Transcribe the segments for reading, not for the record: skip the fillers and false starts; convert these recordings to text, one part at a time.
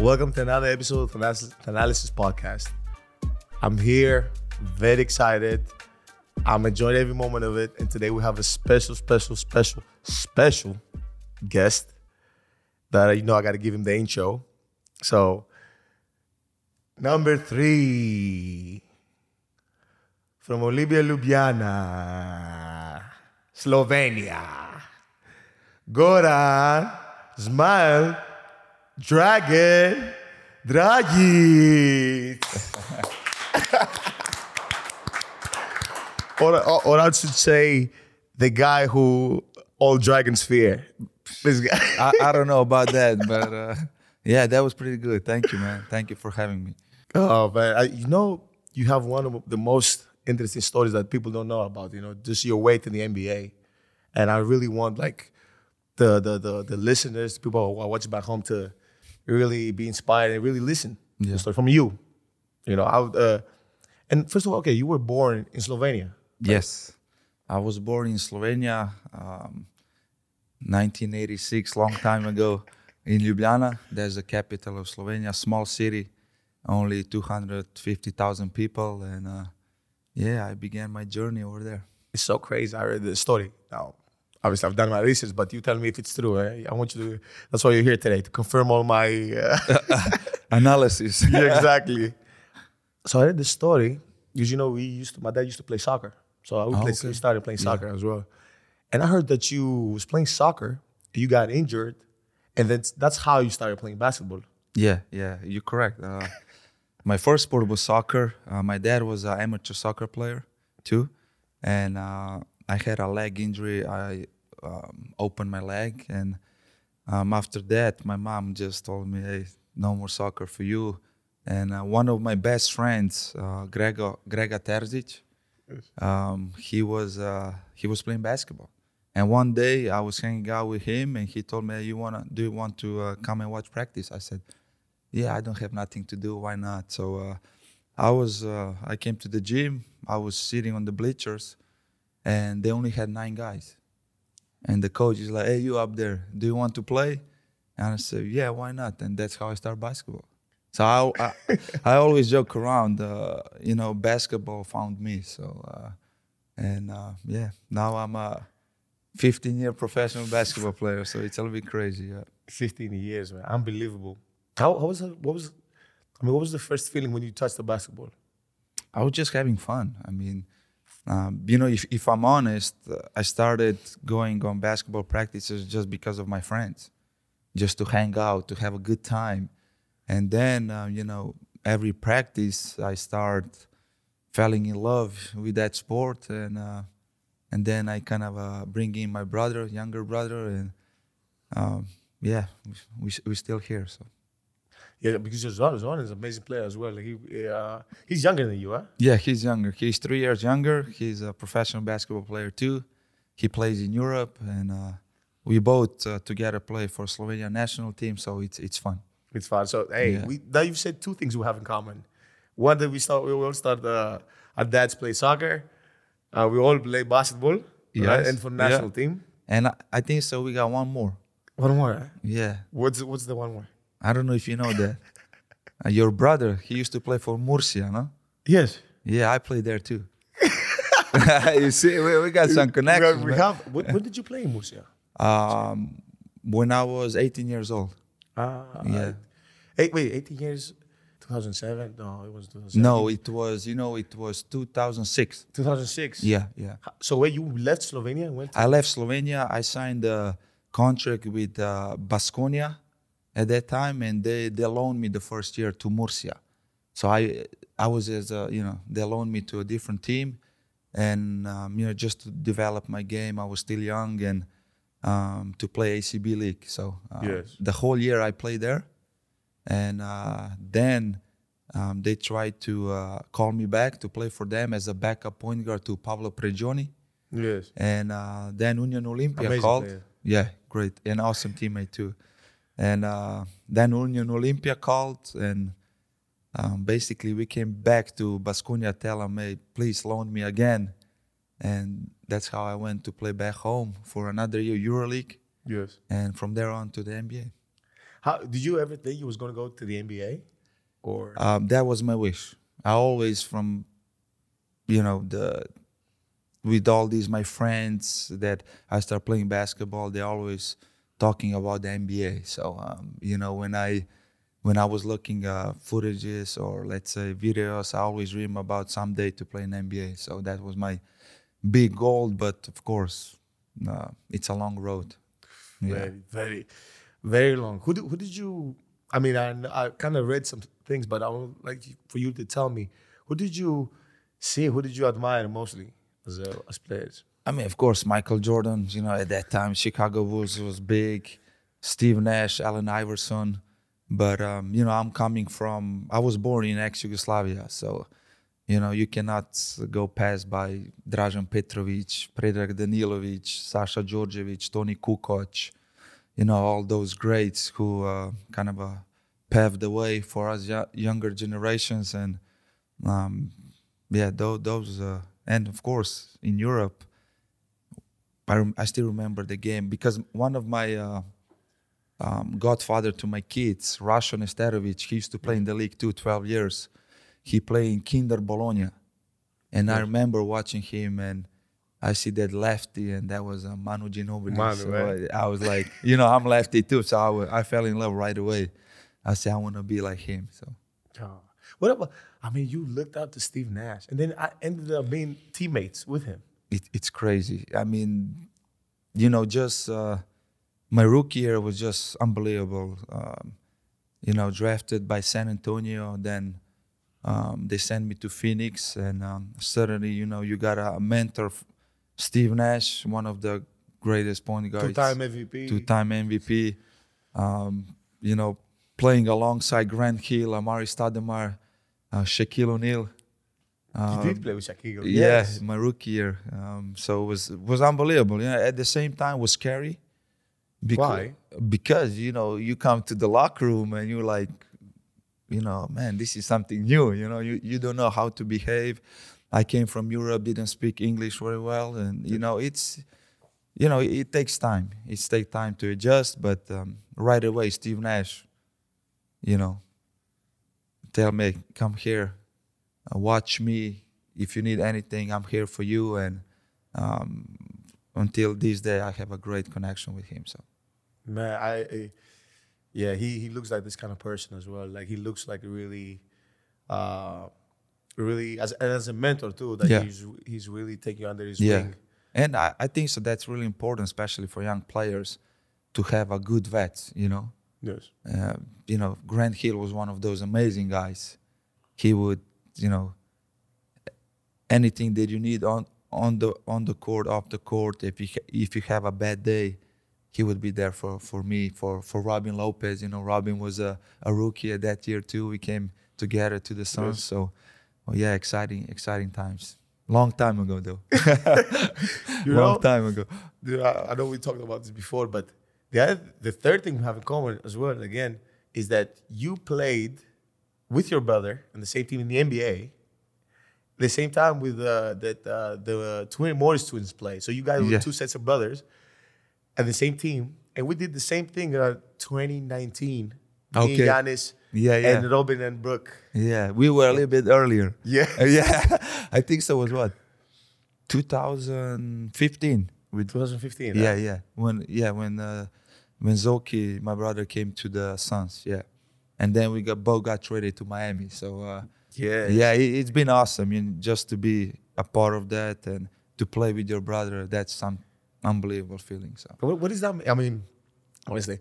Welcome to another episode of Thanasis Podcast. I'm here, very excited. I'm enjoying every moment of it. And today we have a special guest that, you know, I got to give him the intro. So, number 3, from Olivia Ljubljana, Slovenia, Goran Dragić. or I should say, the guy who all dragons fear. This guy. I don't know about that, but yeah, that was pretty good. Thank you, man. Thank you for having me. Oh, man. You know, you have one of the most interesting stories that people don't know about, you know, just your weight in the NBA. And I really want, like, the listeners, people who are watching back home, to really be inspired and really listen to the story from you. You know, and first of all, okay, you were born in Slovenia. Right? Yes, I was born in Slovenia, 1986, long time ago, in Ljubljana. That's the capital of Slovenia, small city, only 250,000 people. And yeah, I began my journey over there. It's so crazy. I read the story now. Obviously, I've done my research, but you tell me if it's true. Eh? I want you to. That's why you're here today, to confirm all my analysis. Yeah, exactly. So I read the story because, you know, my dad used to play soccer. So we started playing soccer as well. And I heard that you was playing soccer, you got injured, and then that's how you started playing basketball. Yeah, you're correct. My first sport was soccer. My dad was an amateur soccer player too, and I had a leg injury. I opened my leg, and after that, my mom just told me, "Hey, no more soccer for you." And one of my best friends, Gregor Grega Terzić, he was playing basketball. And one day, I was hanging out with him, and he told me, "Hey, do you want to come and watch practice?" I said, "Yeah, I don't have nothing to do. Why not?" So I came to the gym. I was sitting on the bleachers. And they only had 9 guys. And the coach is like, "Hey, you up there, do you want to play?" And I said, "Yeah, why not?" And that's how I started basketball. So I always joke around, you know, basketball found me. So, yeah, now I'm a 15-year professional basketball player. So it's a little bit crazy. Yeah. 15 years, man. Unbelievable. What was the first feeling when you touched the basketball? I was just having fun. I mean, you know, if I'm honest, I started going on basketball practices just because of my friends, just to hang out, to have a good time. And then, you know, every practice I start falling in love with that sport. And then I kind of bring in my brother, younger brother. And yeah, we're still here. So. Yeah, because Zoran is an amazing player as well. Like he's younger than you, huh? Yeah, he's younger. He's 3 years younger. He's a professional basketball player too. He plays in Europe, and we both together play for Slovenia national team. So it's fun. It's fun. So hey, yeah. Now you've said 2 things we have in common. One, that we all start. Our dads play soccer. We all play basketball. Yes. Right? And for national team. And I think so. We got one more. One more. Huh? Yeah. What's the one more? I don't know if you know that. Your brother, he used to play for Murcia, no? Yes. Yeah, I played there too. You see, we got some connections. When did you play in Murcia? When I was 18 years old. Yeah. 18 years, 2007? No, it was 2007. No, it was 2006. 2006? Yeah. So wait, you left Slovenia and went to... I left Slovenia. I signed a contract with Baskonia at that time, and they loaned me the first year to Murcia. So I was they loaned me to a different team, and you know, just to develop my game. I was still young, and to play ACB league. So the whole year I played there, and then they tried to call me back to play for them as a backup point guard to Pablo Prigioni. Yes. And then Union Olympia amazing called. Player. Yeah, great, an awesome teammate too. And then Union Olympia called, and basically we came back to Baskonia, tell them, "Hey, please loan me again." And that's how I went to play back home for another year, EuroLeague. Yes. And from there on to the NBA. How did you ever think you was going to go to the NBA? Or that was my wish. I always, from, you know, the with all these my friends that I start playing basketball, they always talking about the NBA. So you know, when I was looking footages or let's say videos, I always dream about someday to play in the NBA. So that was my big goal, but of course, it's a long road. Yeah. Very, very, very long. Who did you? I mean, I kind of read some things, but I would like for you to tell me, who did you see? Who did you admire mostly as players? I mean, of course, Michael Jordan. You know, at that time, Chicago Bulls was big. Steve Nash, Allen Iverson. But you know, I'm coming from. I was born in ex-Yugoslavia, so. You know, you cannot go past by Drazen Petrovic, Predrag Danilović, Sasha Djordjević, Tony Kukoc, you know, all those greats who kind of paved the way for us younger generations. And, yeah, those and, of course, in Europe, I still remember the game because one of my godfather to my kids, Rašo Nesterović, he used to play in the league too, 12 years. He played in Kinder Bologna, and I remember watching him, and I see that lefty, and that was Manu Ginobili. So right? I was like, you know, I'm lefty too, so I fell in love right away. I said, I want to be like him. So, what about? I mean, you looked up to Steve Nash, and then I ended up being teammates with him. It's crazy. I mean, you know, just my rookie year was just unbelievable. You know, drafted by San Antonio, then. They sent me to Phoenix, and suddenly, you know, you got a mentor, Steve Nash, one of the greatest point guards. Two-time MVP. You know, playing alongside Grant Hill, Amari Stoudemire, Shaquille O'Neal. You did play with Shaquille O'Neal. Yeah, my rookie year. So it was unbelievable. You know, at the same time, it was scary. Why? Because, you know, you come to the locker room and you're like, you know, man, this is something new. You know, you don't know how to behave. I came from Europe, didn't speak English very well, and you know, it takes time. It takes time to adjust, but right away, Steve Nash, you know, tell me, come here, watch me. If you need anything, I'm here for you. And until this day, I have a great connection with him. So, man, yeah, he looks like this kind of person as well. Like he looks like really, really as a mentor too. That yeah. he's really taking you under his wing. And I think so. That's really important, especially for young players, to have a good vet. You know. Yes. You know, Grant Hill was one of those amazing guys. He would, you know, anything that you need on the court, off the court. If you have a bad day. He would be there for me, for Robin Lopez. You know, Robin was a rookie at that year too. We came together to the Suns. Yes. So, yeah, exciting times. Long time ago, though. Long time ago. Dude, I know we talked about this before, but the third thing we have in common as well, again, is that you played with your brother on the same team in the NBA. The same time with the Morris twins play. So you guys were two sets of brothers. At the same team, and we did the same thing in 2019. Okay. Me, Giannis, and Robin and Brooke. Yeah, we were a little bit earlier. Yeah. I think so. Was what? 2015. 2015. Yeah, right? Yeah. When Zoki, my brother, came to the Suns. Yeah, and then we both got traded to Miami. So it's been awesome. You know, just to be a part of that and to play with your brother. That's something. Unbelievable feeling. So, what does that mean? I mean, honestly,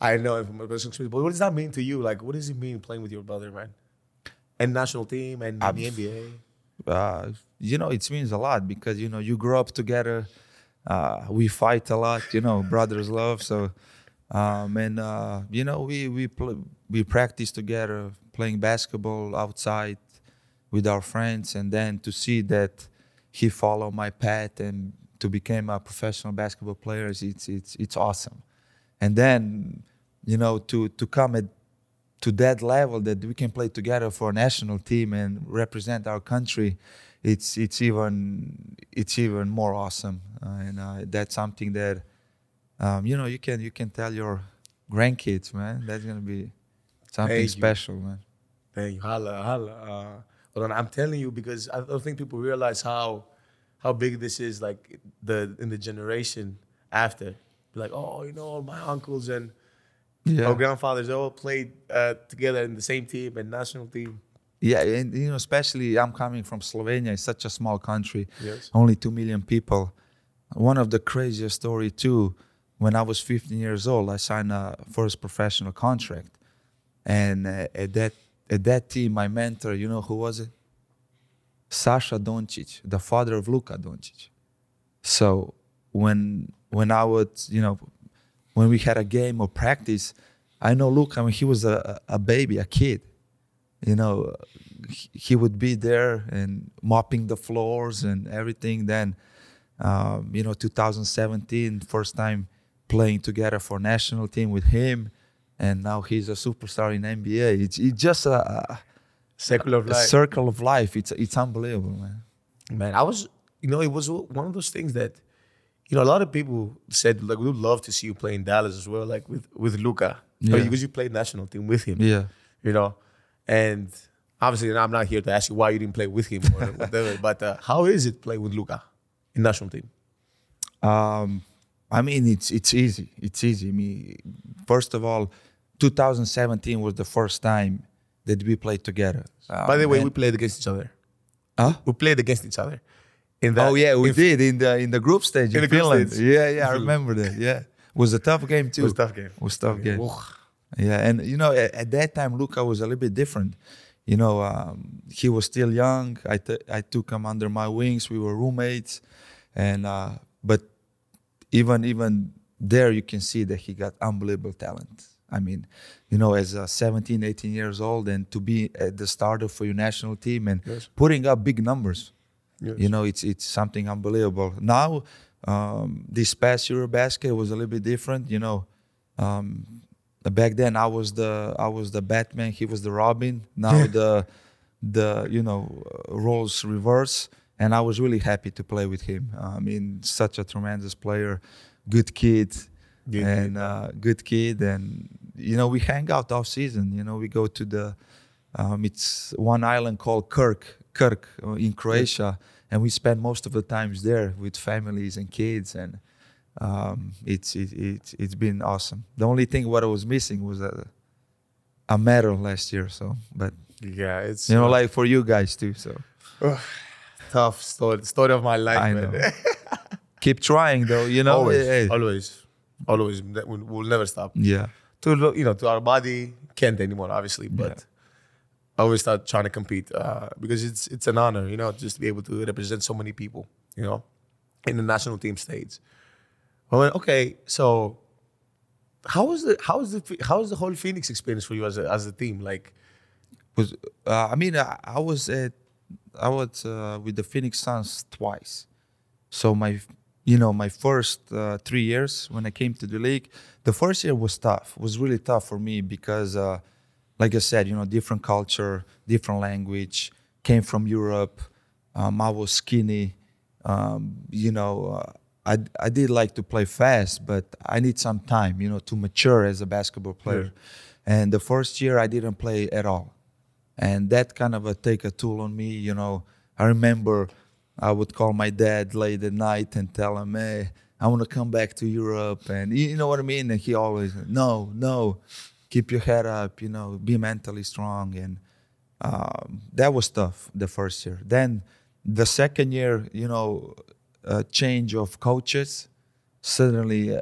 I know from my personal experience, but what does that mean to you? Like, what does it mean playing with your brother, man? And national team and the NBA? You know, it means a lot because, you know, you grow up together. We fight a lot, you know, brothers love. So, and, you know, we practice together, playing basketball outside with our friends. And then to see that he followed my path and to become a professional basketball player, it's awesome. And then, you know, to come to that level that we can play together for a national team and represent our country, it's even more awesome. And that's something that, you know, you can tell your grandkids, man. That's going to be something special, man. Thank you. Holla. But I'm telling you, because I don't think people realize how big this is, like in the generation after. Like, oh, you know, my uncles and our grandfathers, they all played together in the same team and national team. Yeah, and you know, especially I'm coming from Slovenia. It's such a small country, yes. Only 2 million people. One of the craziest story too, when I was 15 years old, I signed a first professional contract, and at that team, my mentor, you know who was it? Sasha Djordjević, the father of Luka Dončić. So when I would, you know, when we had a game or practice, I know Luka, I mean, he was a baby, a kid. You know, he would be there and mopping the floors and everything. Then, you know, 2017, first time playing together for national team with him. And now he's a superstar in NBA. It's just a circle of life. It's unbelievable, man. Man, I was, you know, it was one of those things that, you know, a lot of people said, like, we would love to see you play in Dallas as well, like with Luka. Yeah. I mean, because you played national team with him. Yeah. You know, and obviously I'm not here to ask you why you didn't play with him or whatever, but how is it play with Luka in national team? I mean, it's easy. It's easy. I mean, first of all, 2017 was the first time that we played together. By the way, we played against each other. Huh? We played against each other. We did in the group stage in Finland. Yeah, I remember that. Yeah, it was a tough game too. It was a tough game. Yeah, and you know, at that time, Luka was a little bit different. You know, he was still young. I took him under my wings. We were roommates, and but even there, you can see that he got unbelievable talent. I mean, you know, as a 17, 18 years old, and to be at the starter for your national team and putting up big numbers, you know, it's something unbelievable. Now, this past Eurobasket was a little bit different. You know, back then I was the Batman, he was the Robin. Now the you know, roles reverse, and I was really happy to play with him. I mean, such a tremendous player, good kid, and you know, we hang out off season. You know, we go to the it's one island called Krk in Croatia, and we spend most of the times there with families and kids, and it's been awesome. The only thing what I was missing was a medal last year, so but yeah, it's, you know, like for you guys too, so tough story of my life. I know. Keep trying though, you know. Always. We'll never stop. Yeah. To our body can't anymore, obviously, but I always start trying to compete because it's an honor, you know, just to be able to represent so many people, you know, in the national team stage. I went, okay, so how was the whole Phoenix experience for you as a team? Like, I was with the Phoenix Suns twice. So my first 3 years when I came to the league, the first year was tough. It was really tough for me because, like I said, you know, different culture, different language, came from Europe. I was skinny. You know, I did like to play fast, but I need some time, you know, to mature as a basketball player. Yeah. And the first year I didn't play at all. And that kind of take a toll on me, you know. I remember I would call my dad late at night and tell him, hey, I want to come back to Europe. And you know what I mean? And he always, no, keep your head up, you know, be mentally strong. And that was tough the first year. Then the second year, you know, change of coaches. Suddenly,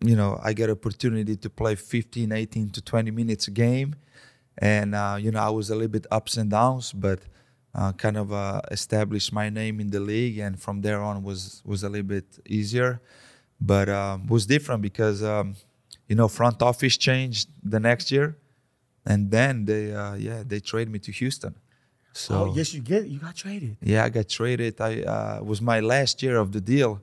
you know, I get opportunity to play 15, 18 to 20 minutes a game. And, you know, I was a little bit ups and downs, but kind of established my name in the league, and from there on was a little bit easier, but was different because you know, front office changed the next year, and then they traded me to Houston. So yes, you got traded. Yeah, I got traded. I was my last year of the deal,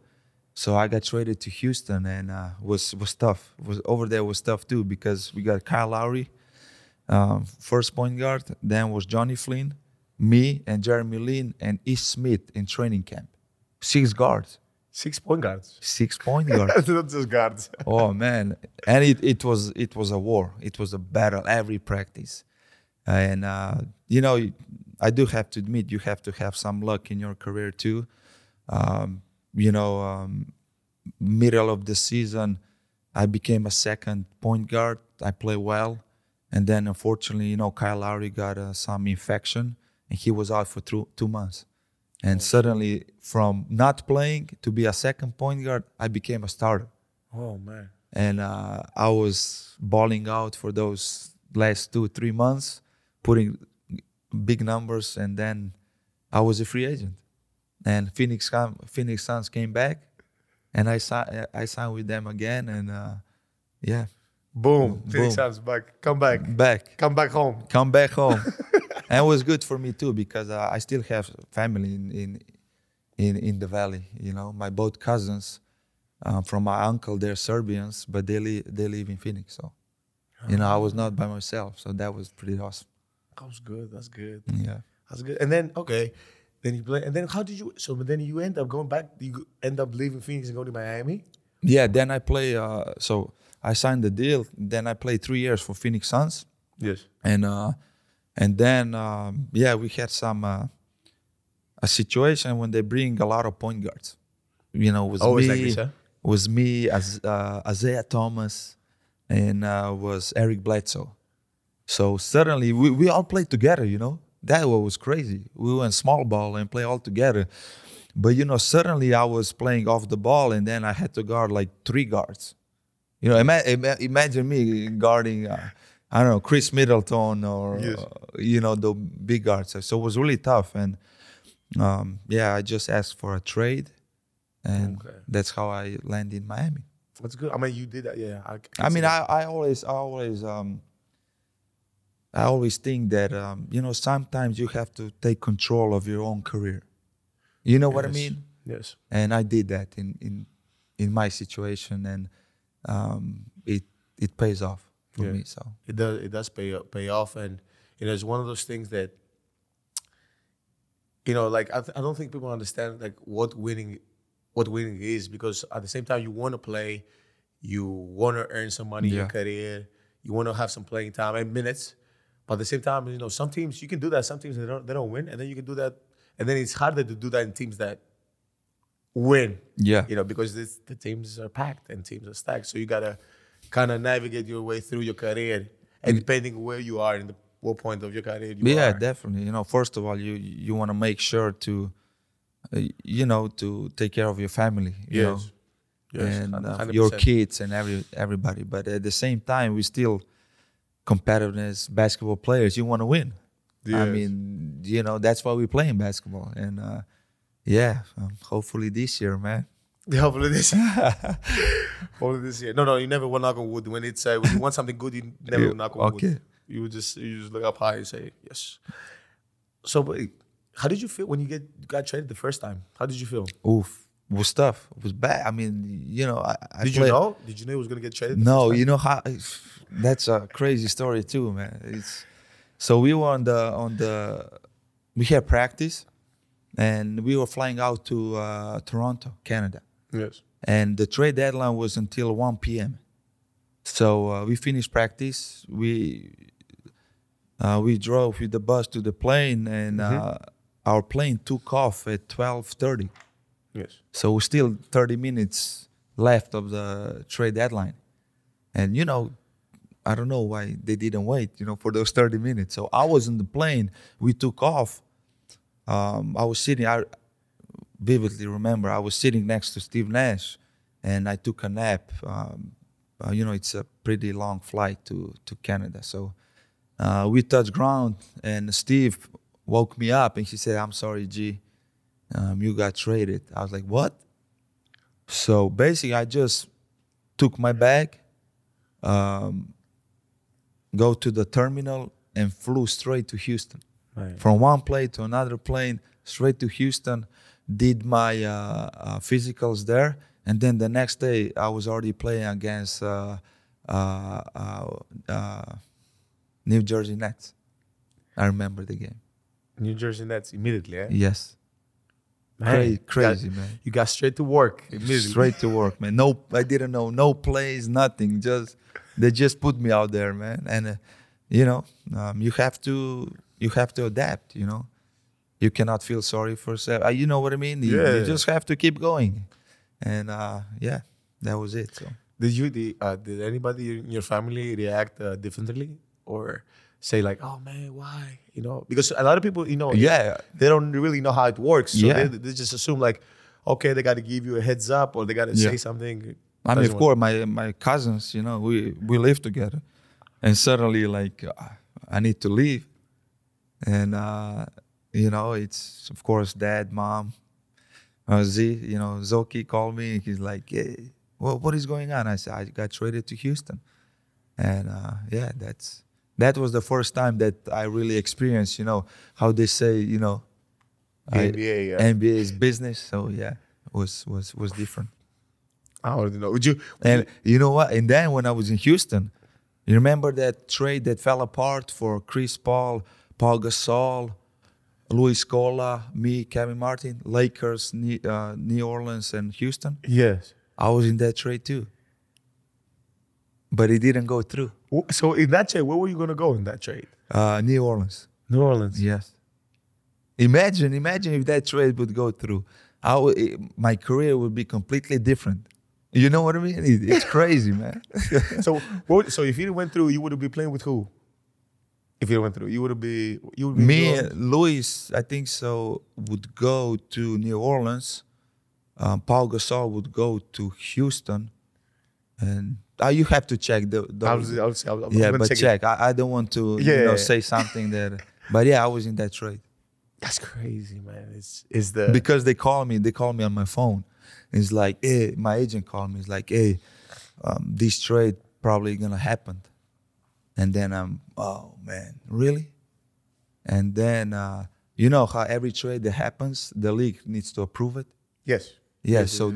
so I got traded to Houston, and was tough. Was over there was tough too because we got Kyle Lowry, first point guard. Then was Johnny Flynn, me and Jeremy Lin and East Smith in training camp. 6 guards. 6 point guards. 6 point guards. Not just guards. Oh man, and it was a war. It was a battle every practice, and you know, I do have to admit you have to have some luck in your career too. You know, middle of the season, I became a second point guard. I play well, and then unfortunately, you know, Kyle Lowry got some infection, and he was out for 2 months. And suddenly, from not playing to be a second point guard, I became a starter. Oh, man. And I was balling out for those last 2-3 months, putting big numbers, and then I was a free agent. And Phoenix Suns came back, and I signed with them again, and yeah. Boom. Phoenix Suns back. Come back. Back. Come back home. Come back home. And it was good for me too, because I still have family in the valley. You know, my both cousins from my uncle, they're Serbians, but they live in Phoenix. So, you know, I was not by myself. So that was pretty awesome. That was good. That's good. Yeah, that's good. And then okay, then you play. And then how did you? So then you end up going back. You end up leaving Phoenix and go to Miami. Yeah. Then I play. So I signed the deal. Then I played 3 years for Phoenix Suns. Yes. And then, yeah, we had some a situation when they bring a lot of point guards. You know, it was me, Isaiah Thomas, and was Eric Bledsoe. So suddenly we all played together, you know. That was crazy. We went small ball and play all together. But, you know, suddenly I was playing off the ball, and then I had to guard like 3 guards. You know, imagine me guarding... I don't know, Chris Middleton or, yes. You know, the big guards. So it was really tough. And, yeah, I just asked for a trade. And that's how I landed in Miami. That's good. I mean, you did that, yeah. I always think that, you know, sometimes you have to take control of your own career. You know what I mean? Yes. And I did that in my situation. And it pays off. For me, so it does pay off, and you know, it's one of those things that, you know, like I don't think people understand like what winning is, because at the same time you want to play, you want to earn some money in your career, you want to have some playing time and minutes, but at the same time, you know, some teams you can do that, some teams they don't win, and then you can do that, and then it's harder to do that in teams that win, yeah, you know, because the teams are packed and teams are stacked, so you gotta kind of navigate your way through your career, and depending where you are and what point of your career you are. Yeah, definitely. You know, first of all, you want to make sure to, you know, to take care of your family, you know, and 100%. Your kids and everybody. But at the same time, we still competitiveness basketball players. You want to win. Yes. I mean, you know, that's why we play in basketball, and hopefully this year, man. Hopefully this year. No, you never will knock on wood. When it's when you want something good, you never will knock on wood. You just look up high and say yes. So, but how did you feel when you got traded the first time? How did you feel? Oof, it was tough. It was bad. I mean, you know, Did you know? Did you know it was gonna get traded? No, you know how. That's a crazy story too, man. So we were we had practice, and we were flying out to Toronto, Canada. Yes. And the trade deadline was until 1 p.m. So we finished practice. We drove with the bus to the plane, and our plane took off at 12:30. Yes. So we're still 30 minutes left of the trade deadline. And, you know, I don't know why they didn't wait, you know, for those 30 minutes. So I was in the plane. We took off. I was sitting... vividly remember, I was sitting next to Steve Nash, and I took a nap. You know, it's a pretty long flight to Canada. So we touched ground, and Steve woke me up, and he said, "I'm sorry, G, you got traded." I was like, "What?" So basically, I just took my bag, go to the terminal, and flew straight to Houston. Right. From one plane to another plane, straight to Houston. Did my physicals there, and then the next day I was already playing against New Jersey Nets. I remember the game. New Jersey Nets immediately, eh? Yes. Crazy, man. You got straight to work. Immediately. Straight to work, man. No, I didn't know. No plays, nothing. They just put me out there, man. And, you have to adapt, you know. You cannot feel sorry for yourself. You know what I mean? You just have to keep going. And, that was it. So. Did anybody in your family react differently? Or say like, oh, man, why? You know, because a lot of people, they don't really know how it works. So they just assume like, okay, they got to give you a heads up or they got to say something. I mean, of course, my cousins, you know, we live together. And suddenly, like, I need to leave. And, it's, of course, dad, mom, Zoki called me. And he's like, hey, well, what is going on? I said, I got traded to Houston. And, that was the first time that I really experienced, how they say, NBA, NBA is business. So, it was different. I don't know. You know what? And then when I was in Houston, you remember that trade that fell apart for Chris Paul, Paul Gasol, Luis Scola, me, Kevin Martin, Lakers, New Orleans, and Houston? Yes. I was in that trade too. But it didn't go through. So in that trade, where were you going to go in that trade? New Orleans. New Orleans. Yes. Imagine if that trade would go through. My career would be completely different. You know what I mean? It's crazy, man. So if it went through, you would have been playing with who? If it went through, you would be me and Luis, I think so, would go to New Orleans. Paul Gasol would go to Houston. And... you have to check. Check. I don't want to say something that. But I was in that trade. That's crazy, man. Because they call me on my phone. It's like, hey, my agent called me. It's like, hey, this trade probably gonna happen. And then I'm, oh man, really? And then how every trade that happens, the league needs to approve it. Yes. Yeah. Yes, so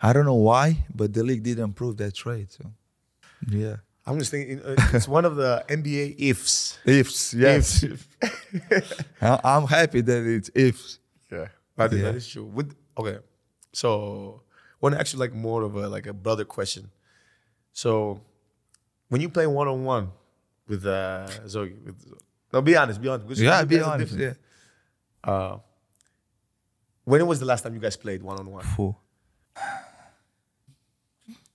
I don't know why, but the league didn't approve that trade. So. Yeah. I'm just thinking, it's one of the NBA ifs. Ifs, yes. Ifs. I'm happy that it's ifs. Yeah, that is true. So I want to ask you like more of a brother question. So when you play one-on-one with Zoe, be honest. Yeah, be honest, yeah. When was the last time you guys played one-on-one? Four.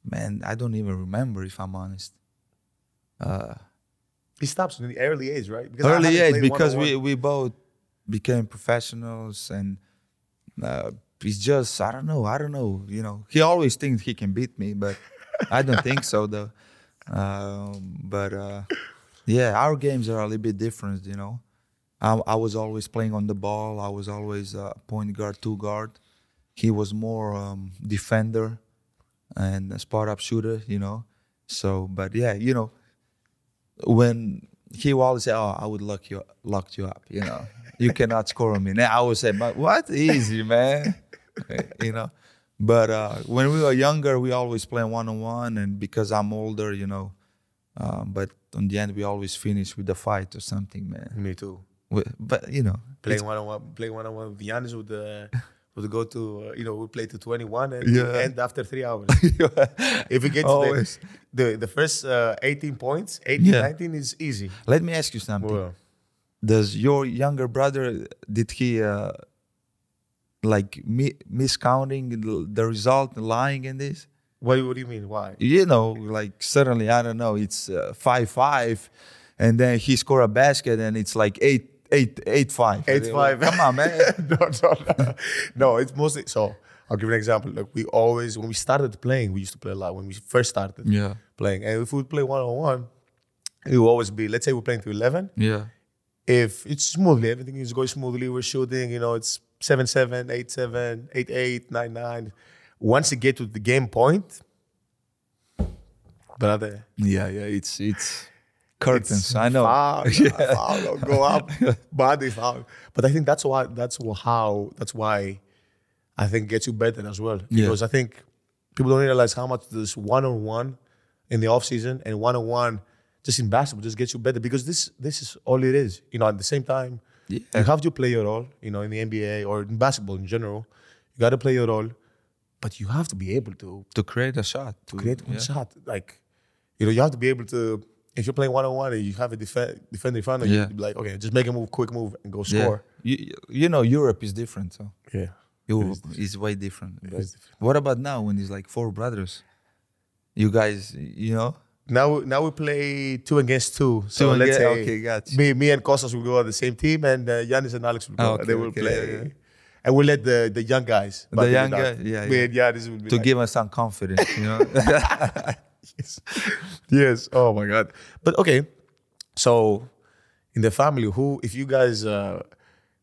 Man, I don't even remember, if I'm honest. He stops in the early age, right? Because we both became professionals, and it's just, I don't know. He always thinks he can beat me, but I don't think so, though. Our games are a little bit different, I was always playing on the ball. I was always point guard, two guard. He was more defender and a spot-up shooter, So, but when he would always say, "Oh, I would lock you up," you cannot score on me. Now I would say, "But what? Easy, man," . But when we were younger, we always play one-on-one, and because I'm older, but on the end, we always finish with a fight or something, man. Me too. But playing one-on-one, Giannis with the. We'll go to, we'll play to 21 and end after 3 hours. If we get to the first 18 points, 19 is easy. Let me ask you something. Well, does your younger brother, did he miscounting the result, lying in this? What do you mean? Why? Suddenly, I don't know, it's 5-5 and then he scored a basket and it's like 8-5. Come on, man. No. No, it's mostly. So I'll give you an example. Like we always, when we started playing, we used to play a lot when we first started playing. And if we would play one-on-one, it would always be, let's say we're playing to 11. Yeah. If it's smoothly, everything is going smoothly, we're shooting, it's 7-7, 8-7, 8-8, 9-9. Once you get to the game point, brother. It's curtains, it's I know. Foul, foul, go up, body foul. But I think that's why I think it gets you better as well. Because I think people don't realize how much this one-on-one in the off season and one-on-one just in basketball just gets you better because this is all it is. At the same time, Yeah. You have to play your role, you know, in the NBA or in basketball in general. You got to play your role, but you have to be able to create a shot. To create one shot. Like, you know, you have to be able to, if you're playing one-on-one and you have a defender in front of you, you'd be like, okay, just make a move, quick move, and go score. You know, Europe is different. So. Yeah. Europe is way different. What about now when it's like four brothers? You guys, you know? Now we play 2 against 2. So let's say me and Kostas will go on the same team, and Yanis and Alex will go. They will play. Yeah. And we'll let the young guys. The young guys, Me and Yanis will be to give us some confidence, you know? Yes. Oh, my God. But, okay. So, in the family, if you guys...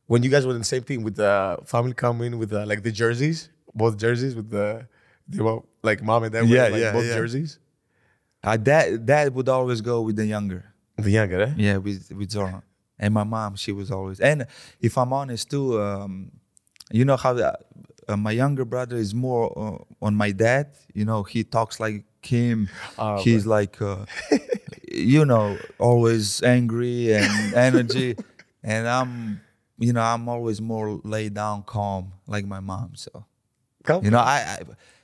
when you guys were in the same team, with the family come in with like the jerseys, both jerseys with they were like mom and dad with both jerseys? Dad would always go with the younger. The younger, eh? Yeah, with Zoran. And my mom, she was always. And if I'm honest too, you know how my younger brother is more on my dad. You know, he talks like him. He's like, you know, always angry and energy. And I'm always more laid down, calm, like my mom. So, you know,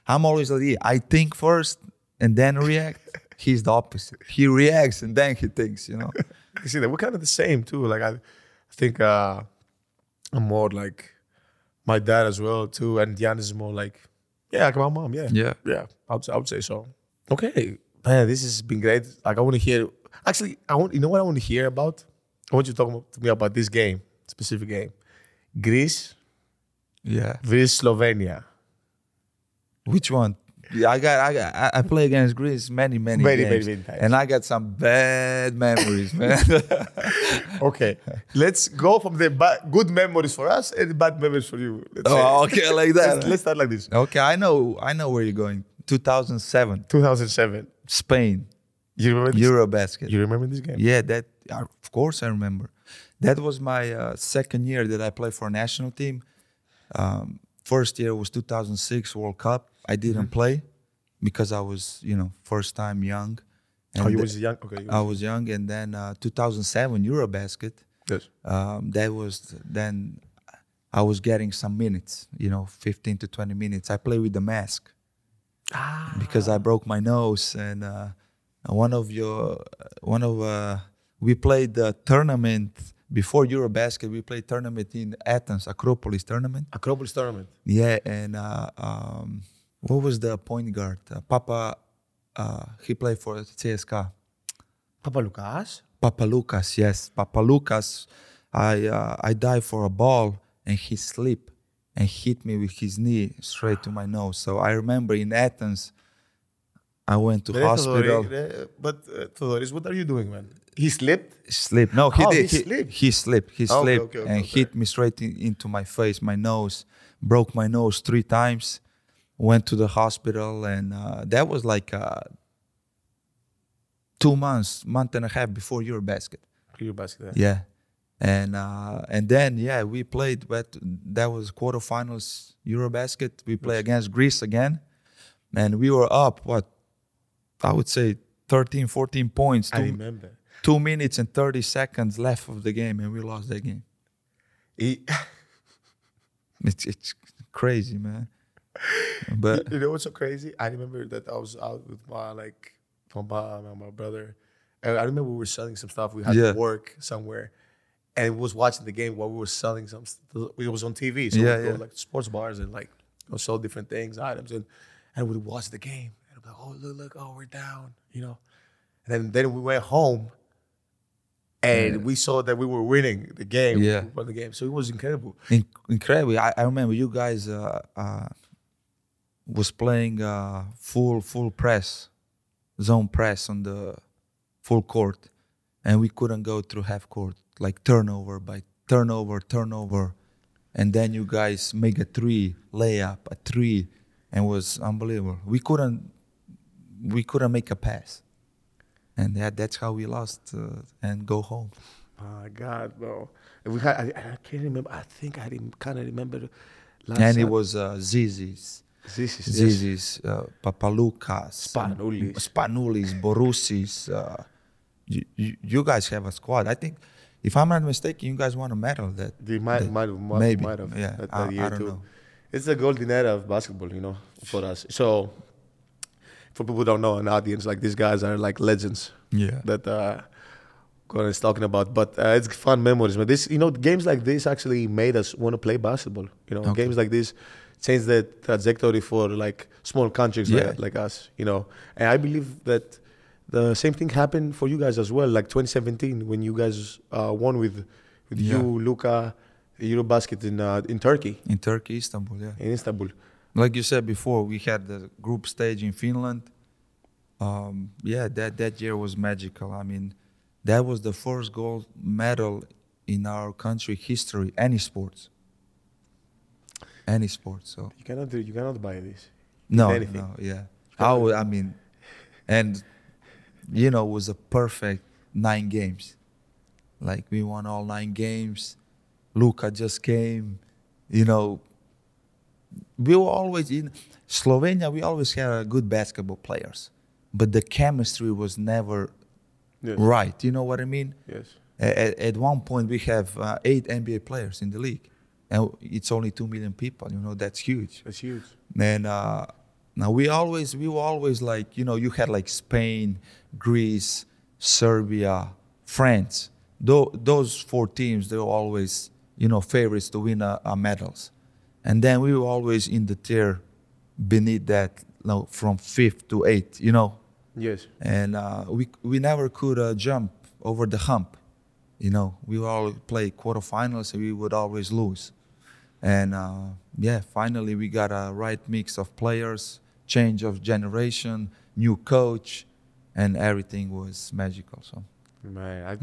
I'm always like, I think first and then react. He's the opposite. He reacts and then he thinks, you know. You see, we're kind of the same too. Like, I think I'm more like my dad as well too. And Giannis is more like, like my mom. Yeah. I would say so. Okay. Man, this has been great. Like, I want to hear. Actually, you know what I want to hear about? I want you to talk to me about this game. Specific game. Greece. Yeah. Versus Slovenia. Which one? Yeah, I play against Greece many times. And I got some bad memories, man. Okay. Let's go from the good memories for us and bad memories for you. Okay, like that. Let's start like this. Okay, I know where you're going. 2007. Spain. You remember this? Eurobasket. You remember this game? Yeah, that of course I remember. That was my second year that I played for a national team. First year was 2006 World Cup. I didn't play because I was, you know, first time young. And you was young? Okay. I was young. And then 2007 Eurobasket. Yes. That was then I was getting some minutes, you know, 15 to 20 minutes. I played with the mask because I broke my nose. And we played the tournament before Eurobasket. We played tournament in Athens, Acropolis tournament. Yeah, and what was the point guard? Papa, he played for CSKA. Papaloukas? Papaloukas, yes. Papaloukas, I dived for a ball and he slipped and hit me with his knee straight to my nose. So I remember in Athens, I went to hospital. Theodoris, what are you doing, man? He slipped? No, he did. He slipped and hit me straight into my face, my nose. Broke my nose 3 times. Went to the hospital, and that was like 2 months, month and a half before Eurobasket. Yeah. And then, we played. But that was quarterfinals Eurobasket. We played against Greece again. And we were up, I would say 13, 14 points. I remember. 2 minutes and 30 seconds left of the game, and we lost that game. It's crazy, man. But you know what's so crazy? I remember that I was out with my brother, and I remember we were selling some stuff. We had to work somewhere, and we was watching the game while we were selling some stuff. It was on TV, so we go like sports bars and like sell different things, items, and we watched the game. And I'm like, oh look, oh we're down, you know. And then we went home, and we saw that we were winning the game. Yeah. We won the game, so it was incredible. Incredible. I remember you guys was playing full press, zone press on the full court, and we couldn't go through half court, like turnover by turnover, and then you guys make a three layup, and it was unbelievable. We couldn't make a pass. And that's how we lost and go home. My God, bro. I can't remember. I think I kind of remember. It was Zizis, Papaloukas, Spanulis, Borussis. You guys have a squad. I think if I'm not mistaken, you guys won a medal that they might have. Yeah, that year I don't too. Know. It's the golden era of basketball, you know, for us. So, for people who don't know, an audience like these guys are like legends. Yeah. That Goran is talking about, but it's fun memories. But this, you know, games like this actually made us want to play basketball. You know, okay. Games like this change the trajectory for like small countries like us, you know. And I believe that the same thing happened for you guys as well, like 2017 when you guys won with you, Luka, Eurobasket in Turkey. In Turkey, Istanbul, yeah. In Istanbul. Like you said before, we had the group stage in Finland. That year was magical. I mean, that was the first gold medal in our country history, any sports. So you cannot buy this. No, yeah. And you know, it was a perfect 9 games. Like we won all 9 games. Luka just came, you know. We were always in Slovenia. We always had good basketball players, but the chemistry was never right. You know what I mean? Yes. At one point, we have 8 NBA players in the league, and it's only 2 million people. You know, that's huge. That's huge. And now we were always like, you know, you had like Spain, Greece, Serbia, France. Those 4 teams, they were always, you know, favorites to win medals. And then we were always in the tier beneath that, you know, from 5th to 8th, you know. Yes. And we never could jump over the hump, you know. We would all play quarterfinals and we would always lose. And finally we got a right mix of players, change of generation, new coach, and everything was magical. So. Man,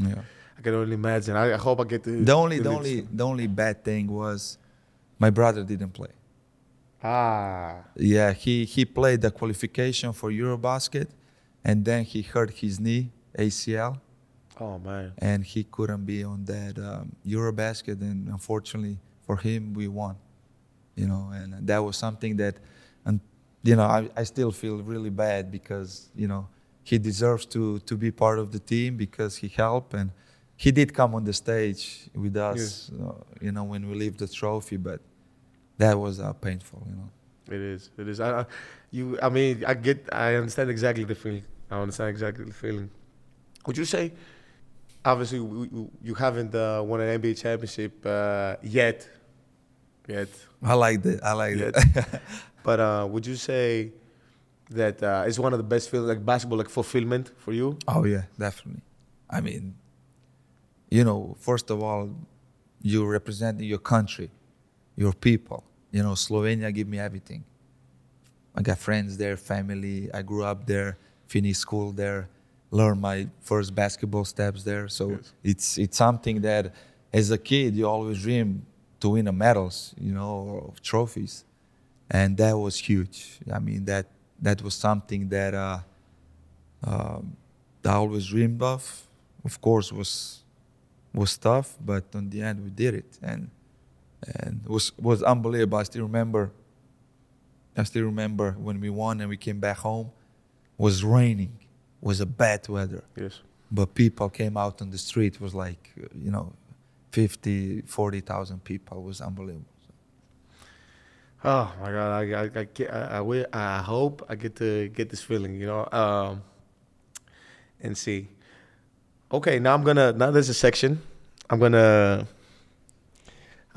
I can only imagine. I hope I get to. The only bad thing was, my brother didn't play. Yeah, he played the qualification for Eurobasket, and then he hurt his knee, ACL. Oh man! And he couldn't be on that Eurobasket, and unfortunately for him, we won. You know, and that was something that, and you know, I still feel really bad because, you know, he deserves to be part of the team because he helped, and he did come on the stage with us, you know, when we lift the trophy. But that was painful, you know. It is. I understand exactly the feeling. Would you say, obviously, you haven't won an NBA championship yet? I like that. But would you say that it's one of the best feelings, like basketball, like fulfillment for you? Oh yeah, definitely. I mean, you know, first of all, you represent your country, your people. You know, Slovenia gave me everything. I got friends there, family. I grew up there, finished school there, learned my first basketball steps there. So it's something that, as a kid, you always dream to win a medals, you know, or trophies, and that was huge. I mean, that was something that I always dreamed of. Of course, was tough, but on the end we did it, and it was unbelievable. I still remember when we won and we came back home. It was raining, it was a bad weather. Yes. But people came out on the street. It was like, you know, 40,000 people. It was unbelievable. Oh my God! I hope I get to get this feeling, you know, and see. Okay, now there's a section. I'm gonna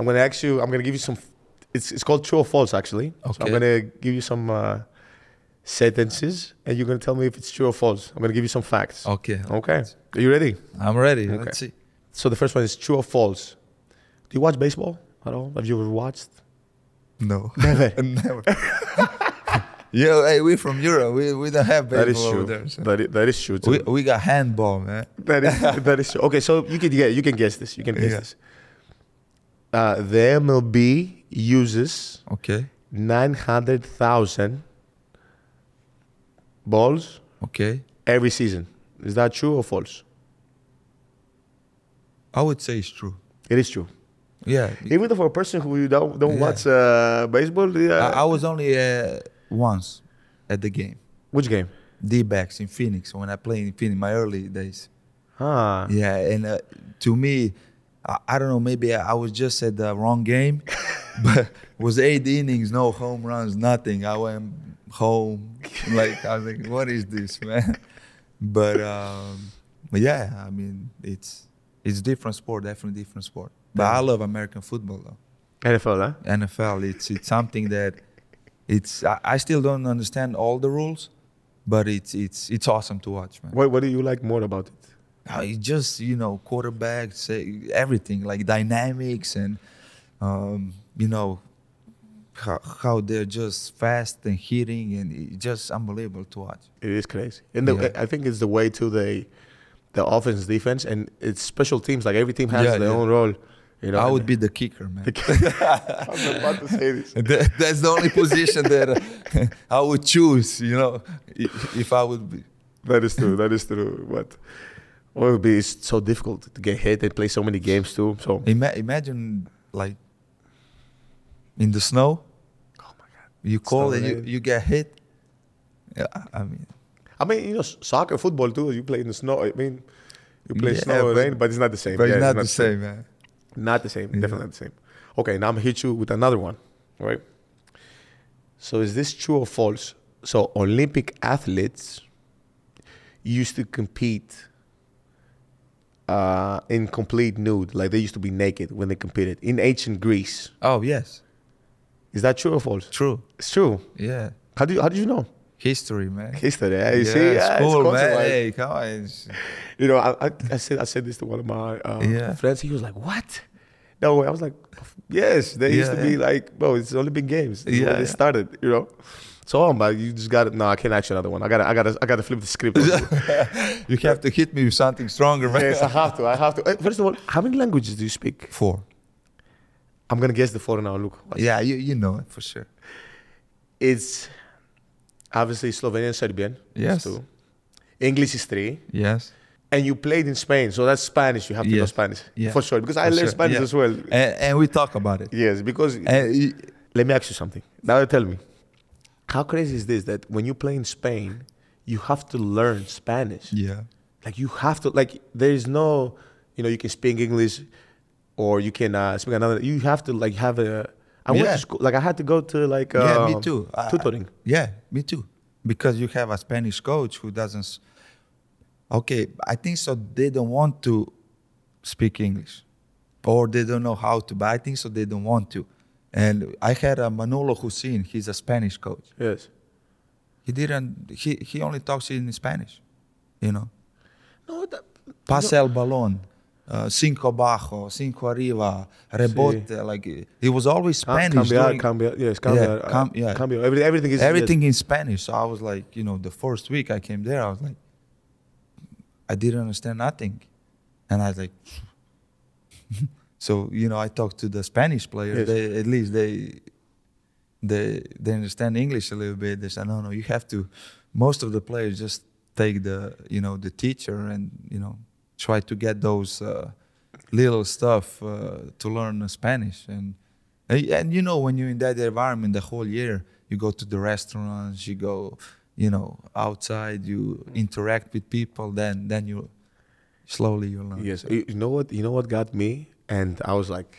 ask you. I'm gonna give you some. It's called true or false, actually. Okay. So I'm gonna give you some sentences, and you're gonna tell me if it's true or false. I'm gonna give you some facts. Okay. Are you ready? I'm ready. Okay. Let's see. So the first one is true or false. Do you watch baseball at all? Have you ever watched? No. Never. Yeah, hey, we're from Europe. We don't have baseball over there. So. That is true. Too. We got handball, man. That is true. Okay, so you can guess this. You can guess this. The MLB uses 900,000 balls every season. Is that true or false? I would say it's true. It is true. Yeah. Even for a person who don't watch baseball. I was only once at the game. Which game? D-backs in Phoenix, when I played in Phoenix, my early days. Huh. Yeah, and to me, I don't know, maybe I was just at the wrong game, but it was 8 innings, no home runs, nothing. I went home, like, I was like, what is this, man? But yeah, I mean, it's different sport, definitely different sport. But I love American football, though. NFL, huh? NFL, it's something that I still don't understand all the rules, but it's awesome to watch, man. What do you like more about it? It's just, you know, quarterbacks, everything, like dynamics and, you know, how they're just fast and hitting, and it's just unbelievable to watch. It is crazy. And I think it's the way to the offense, defense, and it's special teams. Like, every team has their own role. You know, I would be the kicker, man. I was about to say this. That's the only position that I would choose, you know, if I would be. That is true. But it would be so difficult to get hit. They play so many games, too. So imagine, like, in the snow. Oh, my God. You call and you get hit. Yeah, I mean, you know, soccer, football, too. You play in the snow. I mean, you play snow and rain, but it's not the same. But it's not the same, man. Not the same. Yeah. Definitely not the same. Okay, now I'm going to hit you with another one. All right. So is this true or false? So Olympic athletes used to compete in complete nude. Like, they used to be naked when they competed in ancient Greece. Oh, yes. Is that true or false? True. It's true? Yeah. How did you know? History, man. History, eh? You see? Yeah, school, man. Hey, come on. You know, I said this to one of my friends. He was like, what? No way. I was like, yes. They used to be like, bro, it's Olympic Games. That's where they started, you know? So I'm like, you just got it. No, I can't ask you another one. I gotta flip the script. You have to hit me with something stronger, man. Yes, I have to. First of all, how many languages do you speak? 4. I'm gonna guess the 4 now, Luke. Yeah, you know it for sure. It's... Obviously, Slovenian, Serbian. Yes. 2. English is 3. Yes. And you played in Spain, so that's Spanish. You have to know Spanish for sure, because I learned Spanish as well. And we talk about it. Yes, because let me ask you something. Now tell me, how crazy is this that when you play in Spain, you have to learn Spanish? Yeah. Like, you have to. Like, there is no, you know, you can speak English, or you can speak another. You have to like have a. I went to school, like I had to go to like me too. Tutoring. Me too. Because you have a Spanish coach who doesn't... Okay, I think so they don't want to speak English. Or they don't know how to, but I think so they don't want to. And I had a Manolo Hussein, he's a Spanish coach. Yes. He only talks in Spanish, you know. No, Pasa el balón. Cinco bajo, cinco arriba, rebote, like it was always Spanish. Cambiar. Everything in Spanish. So I was like, you know, the first week I came there, I was like, I didn't understand nothing. And I was like, so, you know, I talked to the Spanish players. Yes. They, at least they understand English a little bit. They said, no, you have to, most of the players just take the, you know, the teacher and, you know, try to get those little stuff to learn Spanish. And you know, when you're in that environment the whole year, you go to the restaurants, you go, you know, outside, you interact with people, then you slowly you learn. Yes, you know what got me? And I was like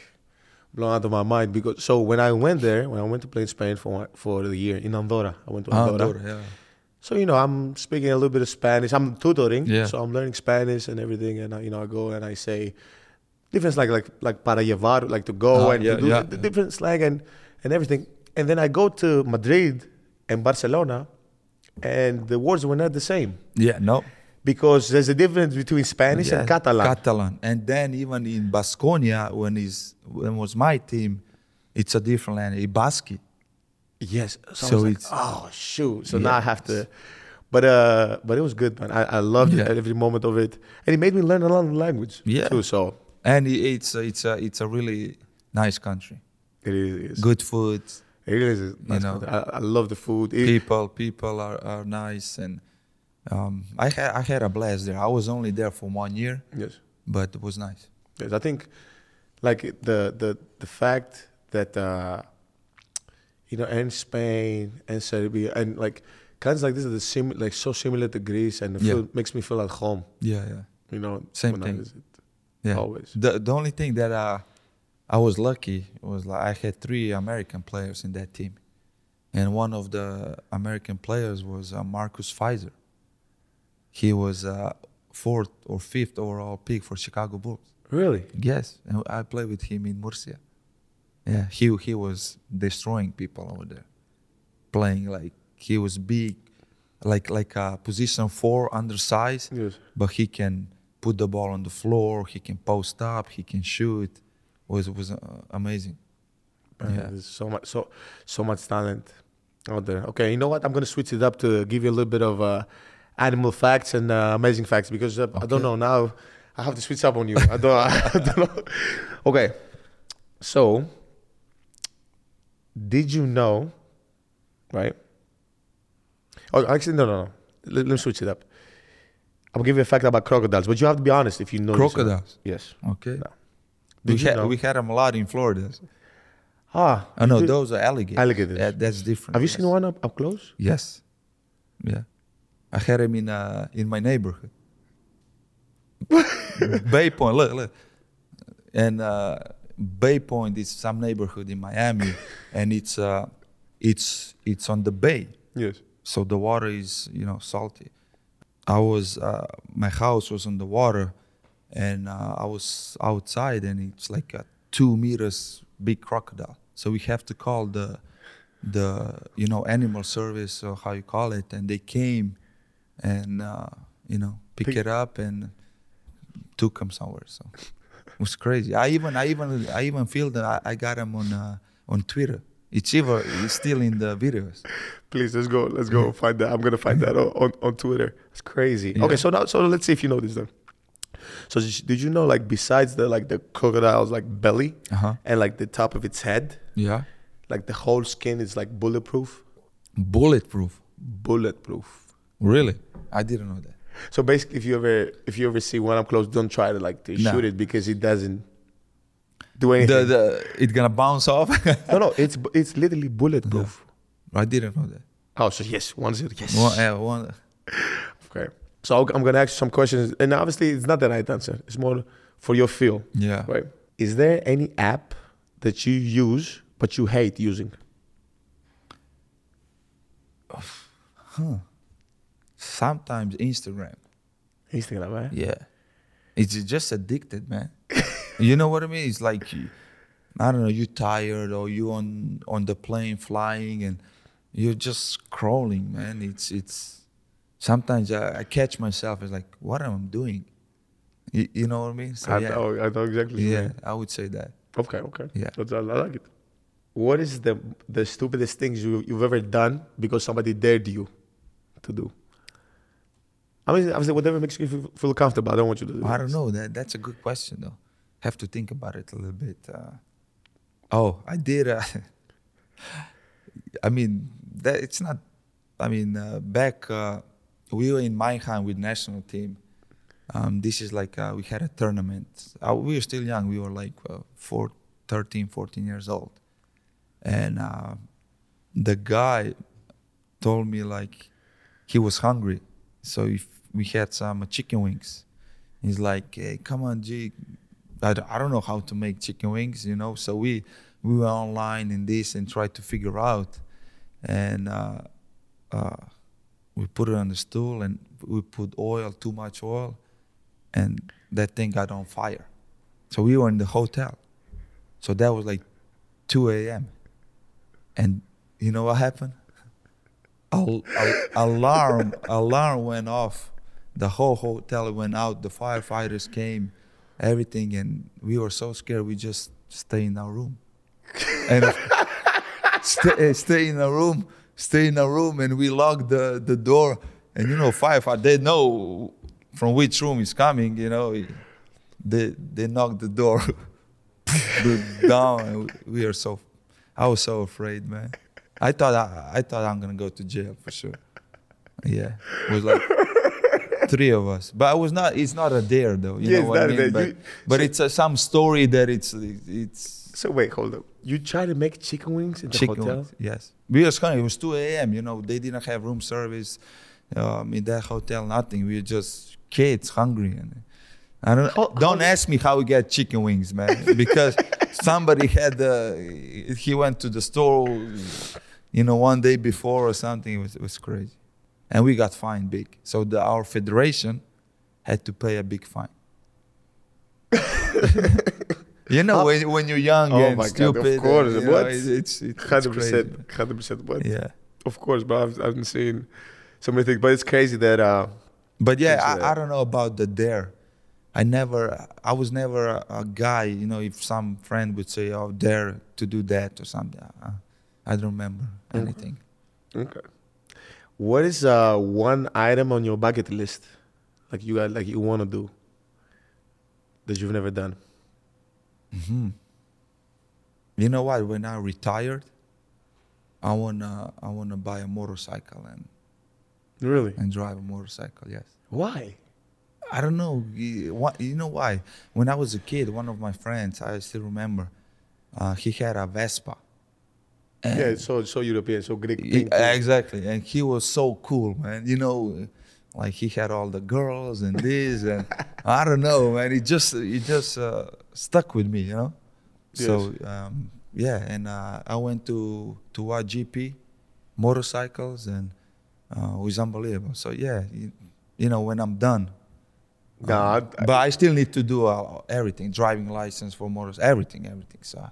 blown out of my mind because, so when I went to play in Spain for the year in Andorra, I went to Andorra. So, you know, I'm speaking a little bit of Spanish. I'm tutoring, so I'm learning Spanish and everything. And, I go and I say different slang, like para llevar, like to go and to do the different slang and everything. And then I go to Madrid and Barcelona, and the words were not the same. Yeah, no. Because there's a difference between Spanish and Catalan. And then even in Baskonia, when it was my team, it's a different language, Basque. Yes. So it's like, oh shoot. So now I have to, but it was good, man. I loved it, every moment of it, and it made me learn a lot of language too. So and it's a really nice country. It is good food. It really is. Nice, you know, I love the food. People are nice, and I had a blast there. I was only there for 1 year. Yes. But it was nice. Yes, I think like the fact that. You know, and Spain and Serbia and like countries like this are so similar to Greece, and it makes me feel at home. Yeah, yeah. you know, same when thing. I visit. Yeah. Always. The only thing that I was lucky was like I had three American players in that team. And one of the American players was Marcus Fizer. He was fourth or fifth overall pick for Chicago Bulls. Really? Yes. And I played with him in Murcia. Yeah, he was destroying people over there. Playing like he was big, like a position 4 undersized, yes. But he can put the ball on the floor, he can post up, he can shoot. It was amazing. Yeah. There's so much talent out there. Okay, you know what? I'm going to switch it up to give you a little bit of animal facts and amazing facts because okay. I don't know. Now I have to switch up on you. I don't know. Okay. So, did you know, right? Oh, actually, no. Let me switch it up. I'll give you a fact about crocodiles, but you have to be honest if you know. Crocodiles? Yes. Okay. No. We had them a lot in Florida. Ah, oh, no, those are alligators. Alligators. That's different. Have you seen one up close? Yes. Yeah. I had them in my neighborhood. Bay Point, look. And Bay Point is some neighborhood in Miami, and it's on the bay. Yes. So the water is, you know, salty. I was my house was on the water, and I was outside, and it's like a 2 meters big crocodile. So we have to call the you know, animal service or how you call it, and they came and you know, pick it up and took him somewhere. So it was crazy. I even feel that I got him on Twitter. It's still in the videos. Please, let's go find that. I'm gonna find that on Twitter. It's crazy. Yeah. Okay, so let's see if you know this then. So did you know, like, besides the crocodile's like belly and like the top of its head, yeah, like the whole skin is like bulletproof? Really? I didn't know that. So basically, if you ever see one up close, don't try to shoot it because it doesn't do anything. It's gonna bounce off. no, it's literally bulletproof. No. I didn't know that. Oh, so yes, 1-0. Yes. One. Okay. So I'm going to ask you some questions. And obviously, it's not the right answer. It's more for your feel. Yeah. Right. Is there any app that you use but you hate using? Huh. Sometimes Instagram. Instagram, right? Yeah. It's just addicted, man. You know what I mean? It's like, I don't know, you're tired or you on the plane flying and you're just scrolling, man. It's... Sometimes I catch myself as like, what am I doing? You know what I mean? So, I know exactly. Yeah, I would say that. Okay. Yeah, I like it. What is the stupidest things you've ever done because somebody dared you to do? I mean, obviously, whatever makes you feel comfortable. I don't want you to do. I don't know. That's a good question though. Have to think about it a little bit. I did. I mean, that it's not. I mean, back. We were in Mannheim with national team. This is like we had a tournament. We were still young. We were like 13, 14 years old. And the guy told me like he was hungry. So if we had some chicken wings. He's like, hey, come on, G. I don't know how to make chicken wings, you know. So we were online in this and tried to figure out. And... we put it on the stool and we put too much oil, and that thing got on fire. So we were in the hotel. So that was like 2 a.m. And you know what happened? Alarm went off. The whole hotel went out. The firefighters came, everything, and we were so scared. We just stayed in our room. And stay in our room. Stay in a room, and we locked the door, and you know, firefighter, they know from which room is coming, you know. They knocked the door down, and I was so afraid, man. I thought I'm gonna go to jail for sure. Yeah, it was like 3 of us, but I was not. It's not a dare though, you know what I mean. But it's some story that it's. So wait, hold up. You try to make chicken wings in the hotel? Wings, yes. We were scared. It was 2 a.m. You know, they didn't have room service in that hotel. Nothing. We were just kids, hungry, and I don't ask me how we get chicken wings, man, because somebody had he went to the store, you know, one day before or something. It was crazy, and we got fined big. So our federation had to pay a big fine. You know, when you're young and stupid. God, of course, and, what? Know, it's 100%, crazy. 100%, what? Yeah. Of course, but I've been seeing so many things. But it's crazy that... but yeah, I don't know about the dare. I was never a guy, you know, if some friend would say, oh, dare to do that or something. I don't remember anything. Okay. What is one item on your bucket list? Like you want to do that you've never done? Mm-hmm. You know what? When I retired, I wanna buy a motorcycle and really and drive a motorcycle. Yes. Why? I don't know. You know why? When I was a kid, one of my friends, I still remember, he had a Vespa. And yeah, it's so European, so Greek. Exactly, and he was so cool, man. You know. Like he had all the girls and this and I don't know, man. It just stuck with me, you know. Yes. So yeah, and I went to GP motorcycles and it was unbelievable. So yeah, you know when I'm done. But I still need to do everything: driving license for motors, everything. So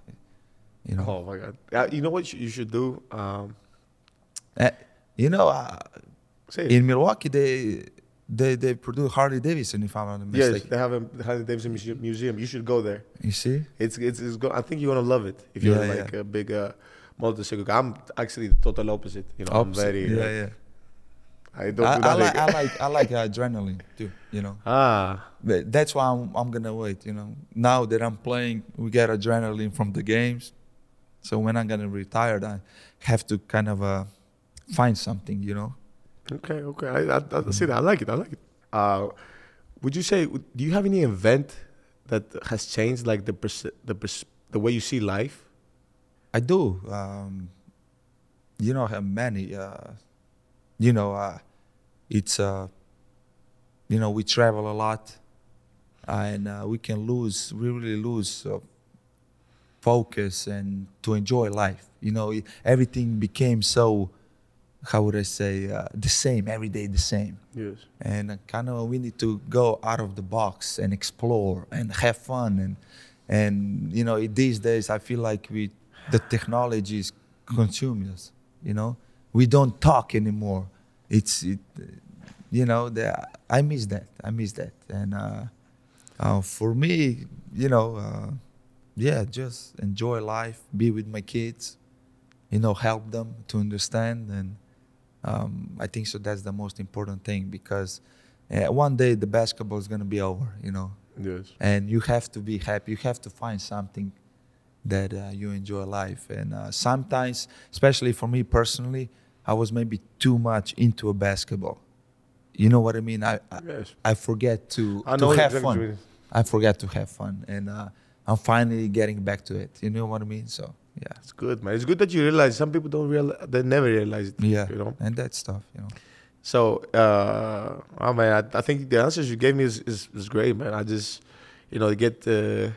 you know. Oh my God! You know what you should do? You know. In Milwaukee, they produce Harley Davidson, if I'm not mistaken. Yes, they have a Harley Davidson museum. You should go there. You see, it's I think you're gonna love it if you're a big motorcycle guy. I'm actually the total opposite. You know, I'm very I don't. I like adrenaline too. You know. But that's why I'm gonna wait. You know, now that I'm playing, we get adrenaline from the games. So when I'm gonna retire, I have to kind of find something. You know. Okay. I see that. I like it. Would you say? Do you have any event that has changed, like the way you see life? I do. You know, I have many. You know, it's. You know, we travel a lot, and we can lose. We really lose focus and to enjoy life. You know, everything became so. How would I say, the same, every day the same. Yes. And kind of we need to go out of the box and explore and have fun. And you know, these days I feel like the technology is consuming us, you know. We don't talk anymore. You know, I miss that. And for me, you know, just enjoy life, be with my kids, you know, help them to understand and, I think so that's the most important thing because one day the basketball is going to be over, you know. Yes. And you have to be happy. You have to find something that you enjoy life. And sometimes, especially for me personally, I was maybe too much into a basketball. You know what I mean? I forget to have fun. I forget to have fun. And I'm finally getting back to it. You know what I mean? So. Yeah, it's good, man. It's good that you realize. Some people don't realize. They never realize it. Yeah, you know? And that stuff, you know. So, I think the answers you gave me is great, man. I just, you know, get to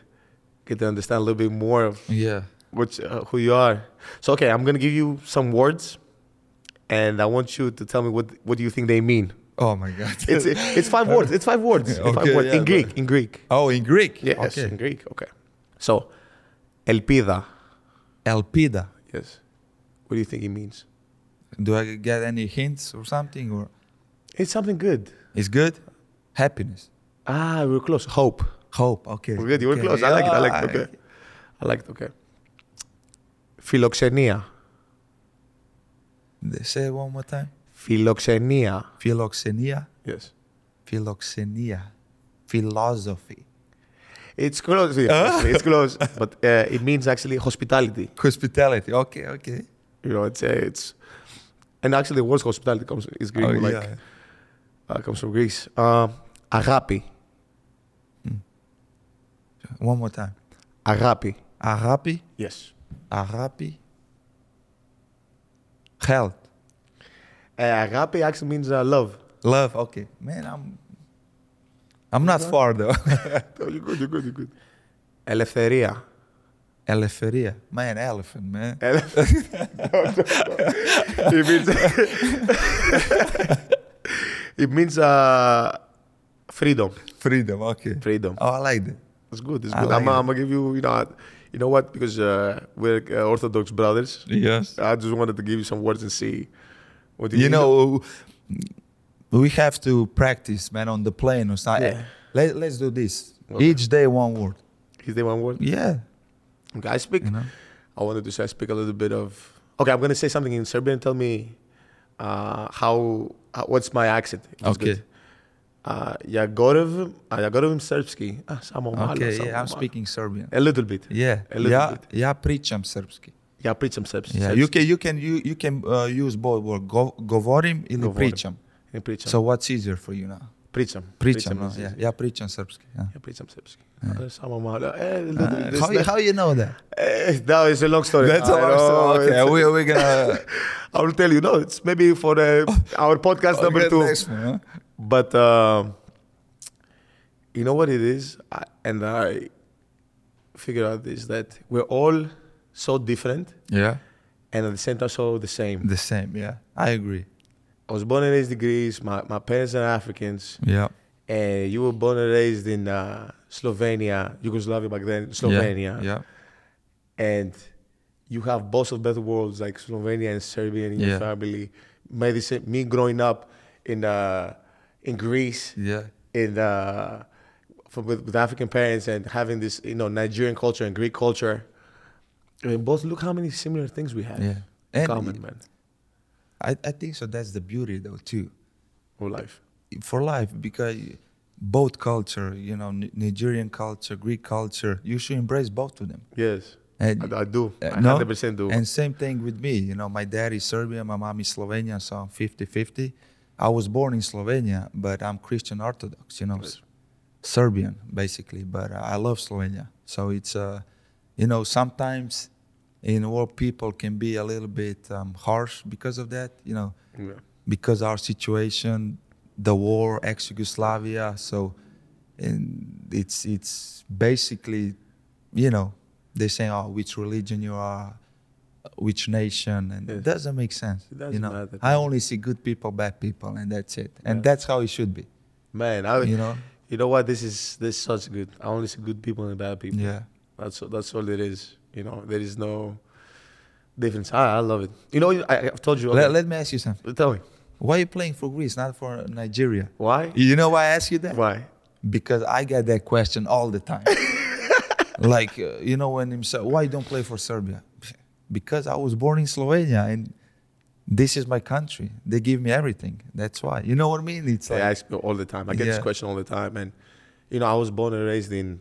understand a little bit more of who you are. So, okay, I'm gonna give you some words, and I want you to tell me what do you think they mean. Oh my God! It's 5 words. It's 5 words. Okay, 5 words. Yeah, in Greek. In Greek. Oh, in Greek. Yes, okay. In Greek. Okay. So, elpida. Elpida. Yes. What do you think it means? Do I get any hints or something? Or it's something good. It's good? Happiness. We're close. Hope. Okay. We're good. You were close. Yeah. I like it. Okay. I like it. Okay. Philoxenia. Say it one more time. Philoxenia. Philoxenia? Yes. Philoxenia. Philosophy. It's close, it's close, but it means actually hospitality. Hospitality, okay. You know, it's and actually the word hospitality comes from Greece. Agapi. One more time. Agapi. Agapi? Yes. Agapi. Health. Agapi actually means love. Love, okay. Man, I'm not far though. You're good. Eleftheria. Eleftheria. Man, elephant, man. No. It means freedom. Freedom, okay. Freedom. Oh, I like that. It's good. It's good. Like I'm gonna give you, you know what? Because we're Orthodox brothers. Yes. I just wanted to give you some words and see what you know. We have to practice, man, on the plane or something. Yeah. Let's do this. Okay. Each day, one word. Each day, one word. Yeah. Okay, I speak. You know? I wanted to say I speak a little bit of. Okay, I'm gonna say something in Serbian. Tell me what's my accent? Okay. Ja govorim srpski. Samo malo. Okay, yeah, I'm speaking Serbian. A little bit. Yeah. A little bit. Ja pričam srpski. Ja pričam srpski. Yeah. You can use both words. Govorim ili pričam. So what's easier for you now? Pričam. No? Yeah. Ja pričam srpski. Yeah. Ja pričam srpski. Yeah. Samo malo. How you know that? No, it's a long story. That's a long story. Okay, we're gonna. I will tell you. No, it's maybe for our podcast number 2. Next one, huh? But you know what it is, and I figure out is that we're all so different. Yeah. And at the same time, so the same. The same, yeah. I agree. I was born and raised in Greece. My parents are Africans. Yeah. And you were born and raised in Slovenia, Yugoslavia back then, Slovenia. Yeah. And you have both of better worlds like Slovenia and Serbia in your family. Me growing up in Greece, with African parents and having this, Nigerian culture and Greek culture. I mean, both look how many similar things we have in common, man. I think so. That's the beauty, though, too. For life, because both culture, Nigerian culture, Greek culture, you should embrace both of them. Yes, and I do. I 100% do. And same thing with me. My dad is Serbian, my mom is Slovenian, so I'm 50-50. I was born in Slovenia, but I'm Christian Orthodox, yes. Serbian, basically. But I love Slovenia. So it's, sometimes in world people can be a little bit harsh because of that, because our situation, the war, ex-Yugoslavia. So it's basically, they say, oh, which religion you are, which nation, and it doesn't make sense. It doesn't matter. I only see good people, bad people, and that's it. And that's how it should be. Man, you know what? This is such good. I only see good people and bad people. Yeah, that's all it is. There is no difference. I love it. I've told you. Let me ask you something. Tell me. Why are you playing for Greece, not for Nigeria? Why? You know why I ask you that? Why? Because I get that question all the time. Why you don't play for Serbia? Because I was born in Slovenia and this is my country. They give me everything. That's why. You know what I mean? It's like, I ask all the time. I get this question all the time. And, I was born and raised in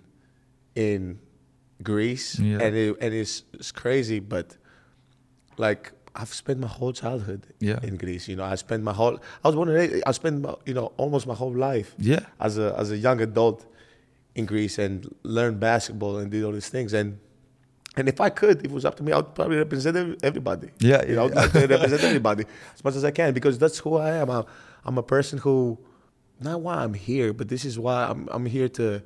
Greece. Yeah. And it's crazy, but like I've spent my whole childhood in Greece. I spent almost my whole life as a young adult in Greece and learned basketball and did all these things. And if I could, if it was up to me, I would probably represent everybody. Yeah, I would represent everybody as much as I can because that's who I am. I'm a person who, not why I'm here, but this is why I'm here to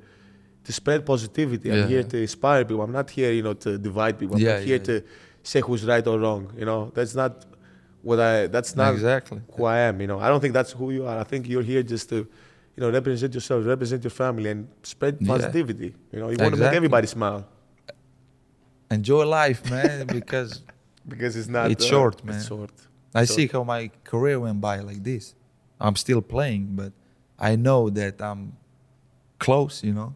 spread positivity. I'm here to inspire people. I'm not here, to divide people. I'm not here to say who's right or wrong. That's not what that's not exactly who I am. I don't think that's who you are. I think you're here just to, represent yourself, represent your family, and spread positivity. You want to make everybody smile. Enjoy life, man, because it's not. It's short, man. It's short. I see how my career went by like this. I'm still playing, but I know that I'm close, and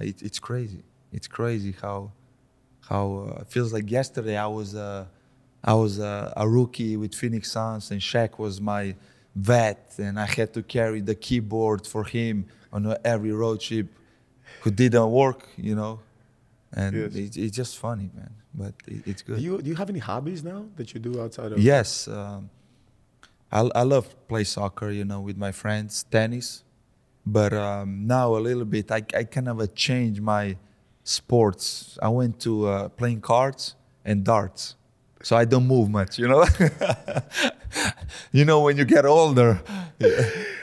it's crazy. It's crazy how it feels like yesterday. I was a rookie with Phoenix Suns, and Shaq was my vet, and I had to carry the keyboard for him on every road trip, who didn't work, And it's just funny, man. But it's good. Do you have any hobbies now that you do outside of? Yes, I love play soccer, with my friends, tennis. But now a little bit, I kind of changed my sports. I went to playing cards and darts, so I don't move much. You know, when you get older,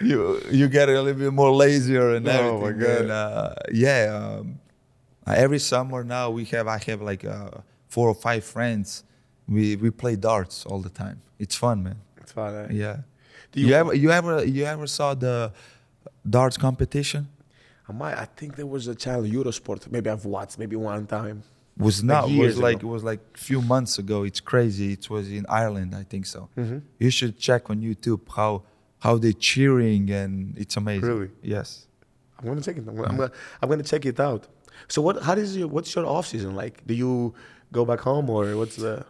you get a little bit more lazier and everything. Oh my God! And, every summer now I have like 4 or 5 friends. We play darts all the time. It's fun, man. It's fun. Eh? Yeah. You ever saw the darts competition? I think there was a channel Eurosport. Maybe I've watched maybe one time. It was like a few months ago. It's crazy. It was in Ireland, I think so. Mm-hmm. You should check on YouTube how they're cheering, and it's amazing. Really? Yes. I'm gonna check it. I'm gonna check it out. So what's your off season like? Do you go back home or what's the?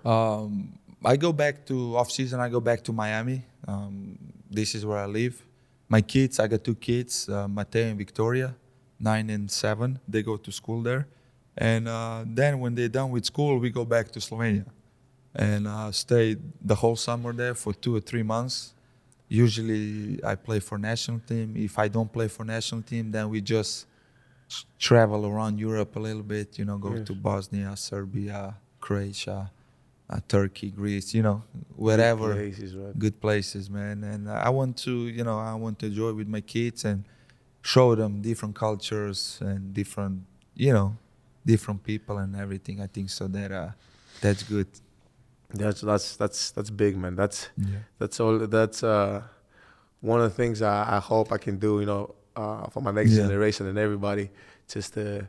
I go back to off season. I go back to Miami. This is where I live. My kids. I got 2 kids, Mateo and Victoria, 9 and 7. They go to school there. And then when they're done with school, we go back to Slovenia and stay the whole summer there for 2 or 3 months. Usually I play for national team. If I don't play for national team, then we just travel around Europe a little bit, you know, go to Bosnia, Serbia, Croatia, Turkey, Greece, you know, wherever. Good places, man. And I want to enjoy with my kids and show them different cultures and different people and everything. I think so that that's good. That's big, man. That's one of the things I hope I can do, you know, for my next generation and everybody, just to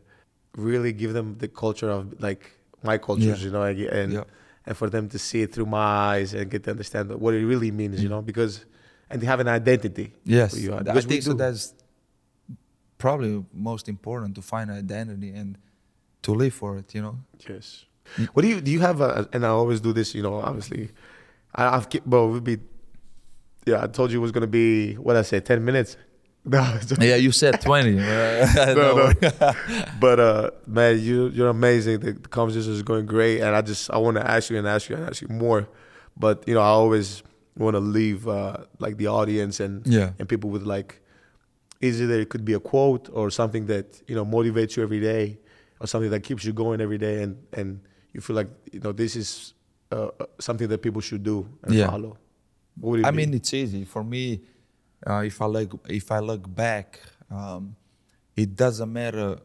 really give them the culture of like my cultures, you know, and for them to see it through my eyes and get to understand what it really means, you know, because and they have an identity. Yes, you, I think so. That's probably most important, to find an identity and to live for it, you know. Yes. What do you have and I always do this, you know, obviously. I told you it was going to be, 10 minutes? No. Yeah, you said 20. No. But, man, you're amazing. The conversation is going great. And I want to ask you more. But, you know, I always want to leave, the audience and people with, either it could be a quote or something that, you know, motivates you every day, or something that keeps you going every day, and you feel like, you know, this is something that people should do and follow. What would it be? I mean, it's easy for me. If I look back, it doesn't matter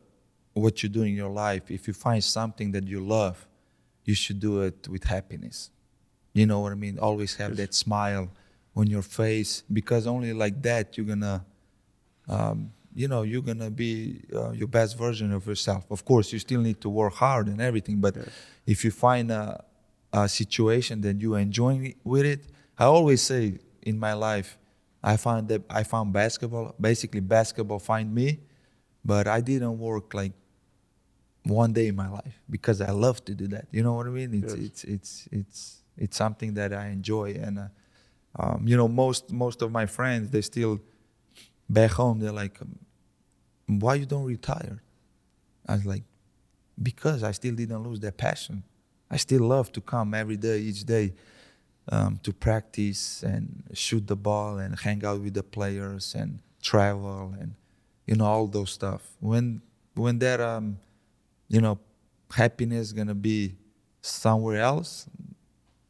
what you do in your life. If you find something that you love, you should do it with happiness. You know what I mean? Always have that smile on your face, because only like that you're gonna. You're going to be your best version of yourself. Of course, you still need to work hard and everything, but if you find a situation that you enjoy with it, I always say in my life, I found basketball. Basically, basketball find me, but I didn't work like one day in my life because I love to do that. You know what I mean? It's something that I enjoy. And, you know, most of my friends, they still back home, they're like, why you don't retire? I was like, because I still didn't lose that passion. I still love to come every day, each day, to practice and shoot the ball and hang out with the players and travel and, you know, all those stuff. When that, happiness is going to be somewhere else,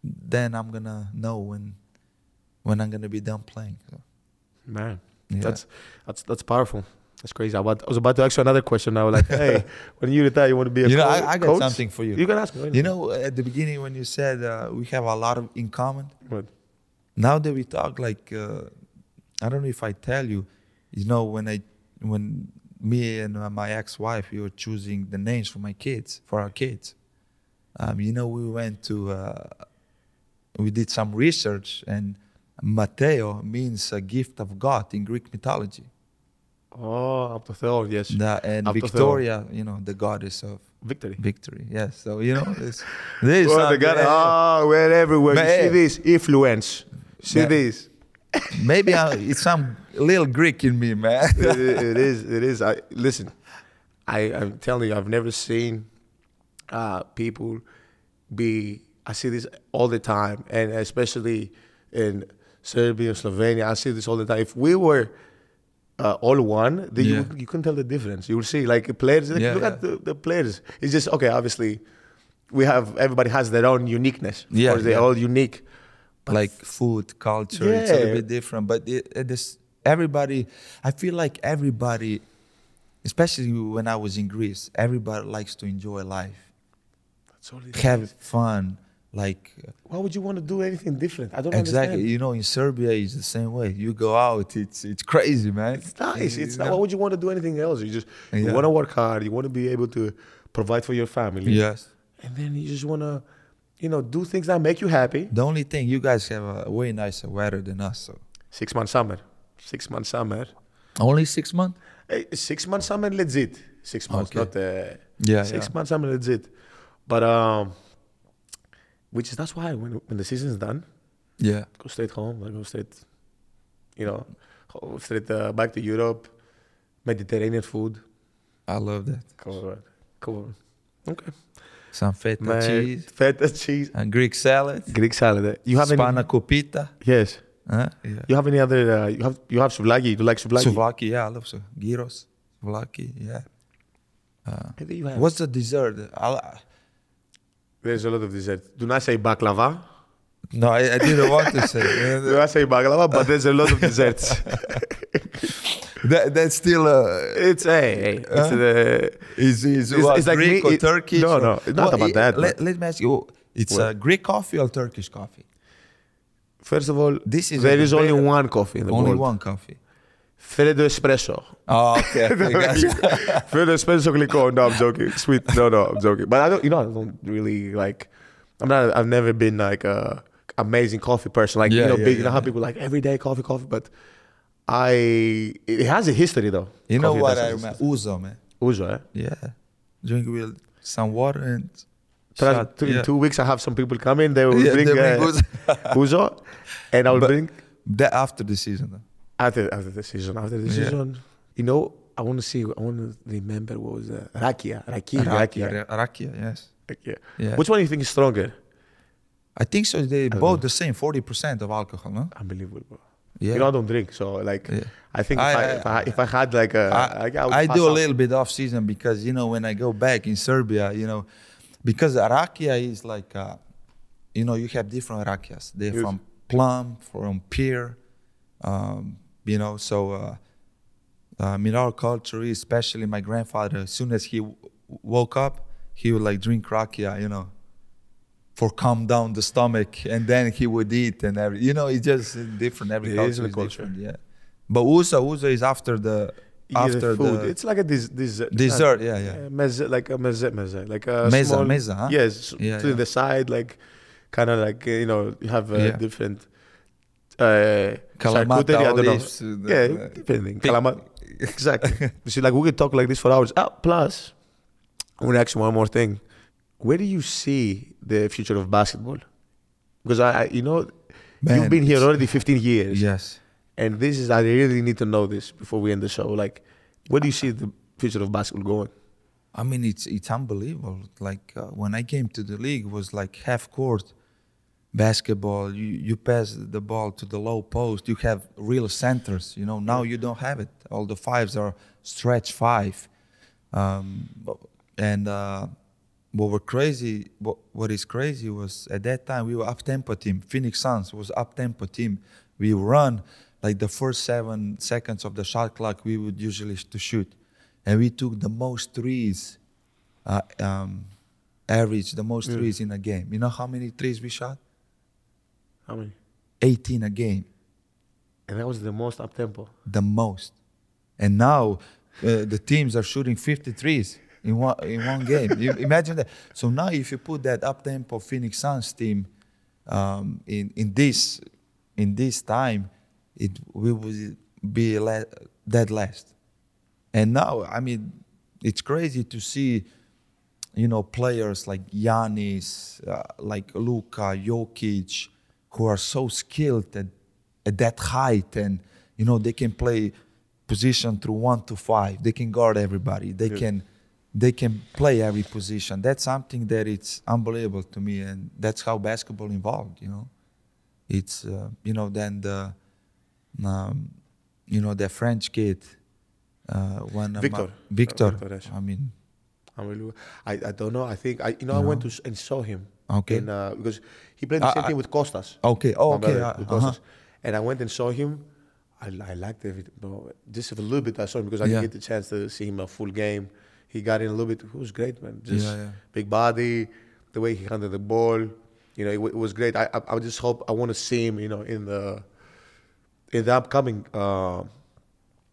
then I'm going to know when I'm going to be done playing. So. Man, that's powerful. That's crazy. I was about to ask you another question. I was like, hey, when you retire, you want to be a coach? You know, I got something for you. You can ask me. You know, at the beginning when you said we have a lot of in common. What? Now that we talk, I don't know if I tell you, you know, when me and my ex-wife, we were choosing the names for my kids, for our kids. You know, we went to, we did some research, and Mateo means a gift of God in Greek mythology. Oh, Aptotheon, yes. And Victoria, you know, the goddess of victory, yes. So, you know, this. Well, the god, we're everywhere. You see this influence. See this. Maybe it's some little Greek in me, man. It is. I'm telling you, I've never seen people be. I see this all the time, and especially in Serbia, Slovenia, I see this all the time. If we were all one, then you couldn't tell the difference. You will see, players. At the players. It's just okay. Obviously, everybody has their own uniqueness. Or they're all unique. But like food, culture, yeah. It's a little bit different. But everybody, I feel like everybody, especially when I was in Greece, everybody likes to enjoy life. That's all it have is. Fun. Like, why would you want to do anything different? I don't understand. Exactly. You know, in Serbia, it's the same way. You go out, it's crazy, man. It's nice. It's not, why would you want to do anything else? You just you want to work hard. You want to be able to provide for your family. Yes. And then you just want to, you know, do things that make you happy. The only thing, you guys have a way nicer weather than us. So 6 month summer. 6 month summer. Only 6 month? 6 month summer, legit. 6 months, okay. Six month summer, legit. But, which is, that's why when the season's done, go straight home, I go straight, back to Europe, Mediterranean food. I love that. Come on. Okay. Some feta cheese. And Greek salad. You have spanakopita. Yes. Huh? Yeah. You have any other, you have souvlaki, you like souvlaki? Souvlaki, yeah, I love so. Gyros, souvlaki, yeah. What's the dessert? There's a lot of desserts. Do not say baklava. No, I didn't want to say. Do not say baklava, but there's a lot of desserts. That's still it's like Greek or Turkish. No, not about that. Let me ask you. It's a Greek coffee or Turkish coffee? First of all, there is only one coffee in the world. Only one coffee. Freddo espresso. Oh, okay. Freddo espresso glicon. No, I'm joking. Sweet. No, I'm joking. But I've never been like a amazing coffee person. Like, how people like everyday coffee, but it has a history though. You know what I remember? Ouzo, man. Ouzo, eh? Yeah. Drink with some water and shot. In 2 weeks I have some people come in, they will drink Ouzo and I'll drink. That after the season though. After the season, you know, I want to remember what was that? Rakia, yes. Rakia. Yeah. Which one do you think is stronger? I think so. They both the same, 40% of alcohol, no? Unbelievable. Yeah. You know, I don't drink, so like, I think if I had like a, I do a little bit off season because when I go back in Serbia, because rakia is like, you have different rakias. They're from plum, from pear. In our culture, especially my grandfather, as soon as he woke up, he would like drink rakia, for calm down the stomach, and then he would eat and everything. It's just different. Every culture is different. Yeah. But ouzo is after the food. It's like a dessert. Meza. Huh? Yes. Yeah, to the side, like kind of like you have different. Kalamata, olives, depending. Kalamata, exactly. You see, like we could talk like this for hours. Plus, I want to ask you one more thing. Where do you see the future of basketball? Because you've been here already 15 years. Yes. And I really need to know this before we end the show. Like, where do you see the future of basketball going? I mean, it's unbelievable. Like when I came to the league, it was like half court basketball. You pass the ball to the low post. You have real centers. Now you don't have it. All the fives are stretch five, What is crazy was at that time we were up-tempo team. Phoenix Suns was up-tempo team. We run like the first 7 seconds of the shot clock. We would usually to shoot, and we took the most threes, average the most threes in a game. You know how many threes we shot? How many? 18 a game. And that was the most up-tempo? The most. And now the teams are shooting 53s in one game. You imagine that. So now if you put that up-tempo Phoenix Suns team in this time, we would be dead last. And now, I mean, it's crazy to see players like Giannis, like Luka, Jokic, who are so skilled at that height, and they can play position through 1 to 5. They can guard everybody. They can play every position. That's something that it's unbelievable to me, and that's how basketball evolved. It's then the the French kid, Victor. I mean, I'm really. I don't know. I think I went to and saw him. Okay. In, because he played the same thing with Costas. Okay. Oh, okay. With Costas. And I went and saw him. I liked everything, bro. Just a little bit I saw him because I didn't get the chance to see him a full game. He got in a little bit. It was great, man. Just big body, the way he handled the ball. You know, it was great. I just hope I want to see him. You know, in the upcoming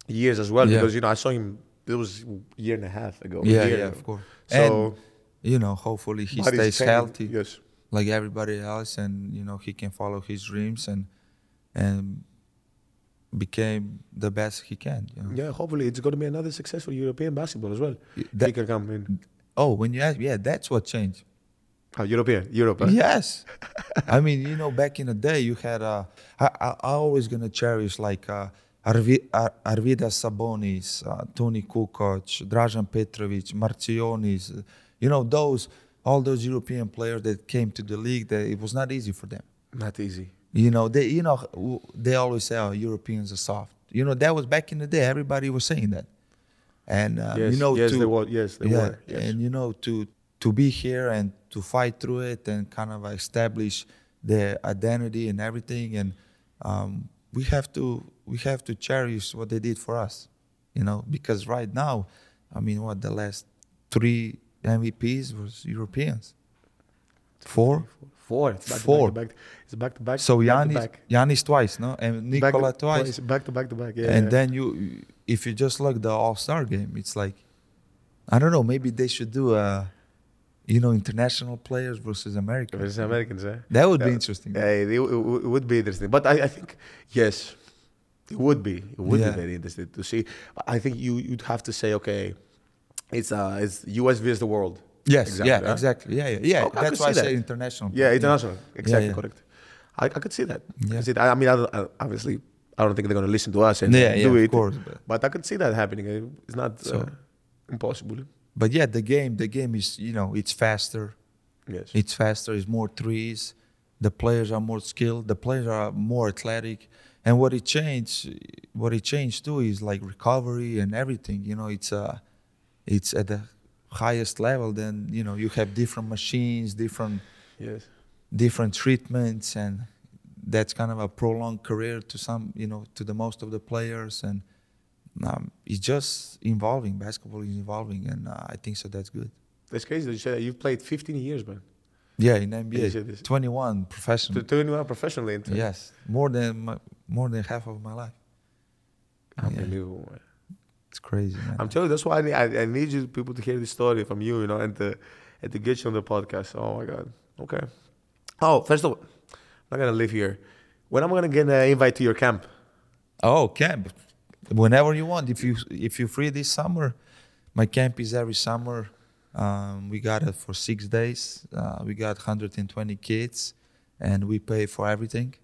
years as well, because you know I saw him. It was a year and a half ago. Yeah, of course. So, and, you know, hopefully he stays healthy, like everybody else, and you know he can follow his dreams and became the best he can. You know? Yeah, hopefully it's going to be another successful European basketball as well. He can come in. Oh, when you ask, that's what changed. Oh, Europe. Right? Yes. I mean, you know, back in the day you had. I always gonna cherish like. Arvida Sabonis, Tony Kukoc, Drazen Petrovic, Marcionis, you know, all those European players that came to the league, it was not easy for them. Not easy. You know, they always say, oh, Europeans are soft. You know, that was back in the day. Everybody was saying that. And, they were. Yes. And, you know, to be here and to fight through it and kind of establish their identity and everything. And we have to cherish what they did for us, you know, because right now, I mean, the last 3 MVPs was Europeans? Four. It's back to back. So Giannis twice, no? And Nikola twice. Back to back, yeah. And then if you just look the All-Star game, it's like, I don't know, maybe they should do international players versus Americans. Eh? That would be interesting. It would be interesting. But I think, yes, it would be very interesting to see. I think you'd have to say, okay, it's US versus the world. Yes, exactly. Yeah. Oh, that's why I say international. Yeah, international. Yeah. Exactly, correct. I could see that. Yeah. I mean, obviously, I don't think they're going to listen to us and do it. Of course, but I could see that happening. It's not impossible. But yeah, the game is, you know, it's faster. Yes. It's faster, it's more threes. The players are more skilled. The players are more athletic. And what it changed too is like recovery and everything. You know, it's at the highest level. Then, you know, you have different machines, different treatments, and that's kind of a prolonged career to some, you know, to the most of the players. And it's just evolving. Basketball is evolving, and I think so. That's good. That's crazy that you said that. You've played 15 years, man. Yeah, in NBA, 21 professionally. 21 professionally. Yes, more than half of my life. Unbelievable, man. It's crazy, man. I'm telling you, that's why I need you people to hear this story from you, you know, and to get you on the podcast. Oh my God. Okay. Oh, first of all, I'm not gonna live here. When am I gonna get an invite to your camp? Oh, camp. Whenever you want. If you're free this summer, my camp is every summer. We got it for 6 days. We got 120 kids, and we pay for everything.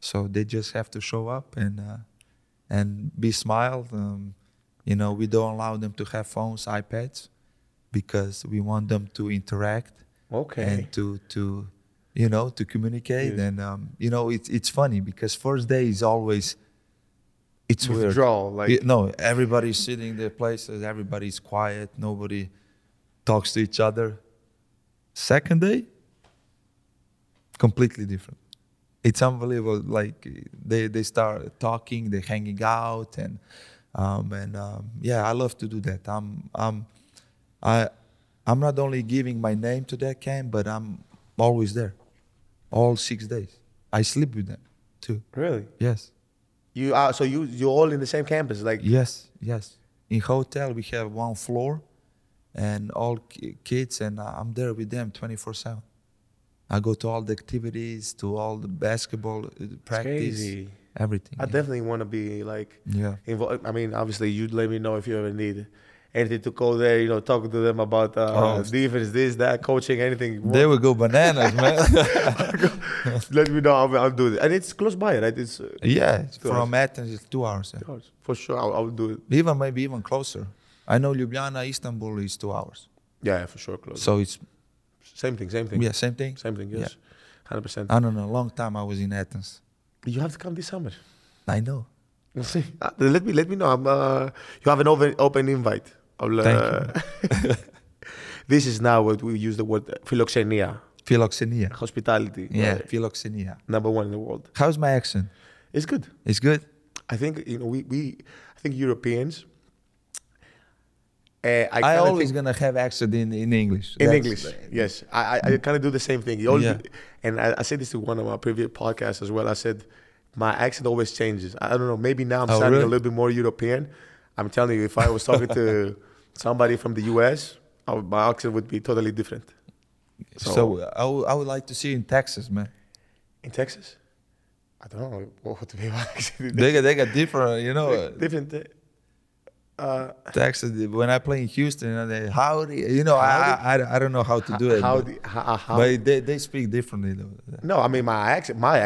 So they just have to show up and be smiled. You know, we don't allow them to have phones, iPads, because we want them to interact. Okay. And to you know, to communicate. Yeah. And you know, it's funny because first day is always. It's withdrawal. Weird. Everybody's sitting in their places. Everybody's quiet. Nobody talks to each other. Second day, completely different. It's unbelievable. Like they start talking, they're hanging out, and I love to do that. I'm not only giving my name to that camp, but I'm always there, all 6 days. I sleep with them too. Really? Yes. You are so you're all in the same campus, like yes. In hotel we have one floor, and all kids, and I'm there with them 24/7. I go to all the activities, to all the basketball practice, crazy. Everything. I definitely want to be involved. I mean, obviously, you'd let me know if you ever need anything to go there. You know, talk to them about defense, this, that, coaching, anything. They would go bananas, man. Let me know. I'll do it. And it's close by, right? It's from Athens, it's 2 hours. Yeah. 2 hours for sure. I'll do it. Maybe even closer. I know Ljubljana, Istanbul is 2 hours. Yeah, for sure, close. So it's same thing. Yeah, same thing. Same thing. Yes, 100%. I don't know. Long time I was in Athens. You have to come this summer. I know. We'll see. Let me know. You have an open invite. Thank you. This is now what we use the word philoxenia. Philoxenia. Hospitality. Yeah, right. Philoxenia. Number one in the world. How's my accent? It's good. It's good. I think I think Europeans. I always gonna have accent in English. In English, yes. I kind of do the same thing. And I said this to one of my previous podcasts as well. I said my accent always changes. I don't know. Maybe now I'm sounding a little bit more European. I'm telling you, if I was talking to somebody from the US, my accent would be totally different. So I would like to see you in Texas, man. In Texas, I don't know what to be like. They got different, you know. Different. Texas. When I play in Houston, I don't know how to do it. But they speak differently though. No, I mean my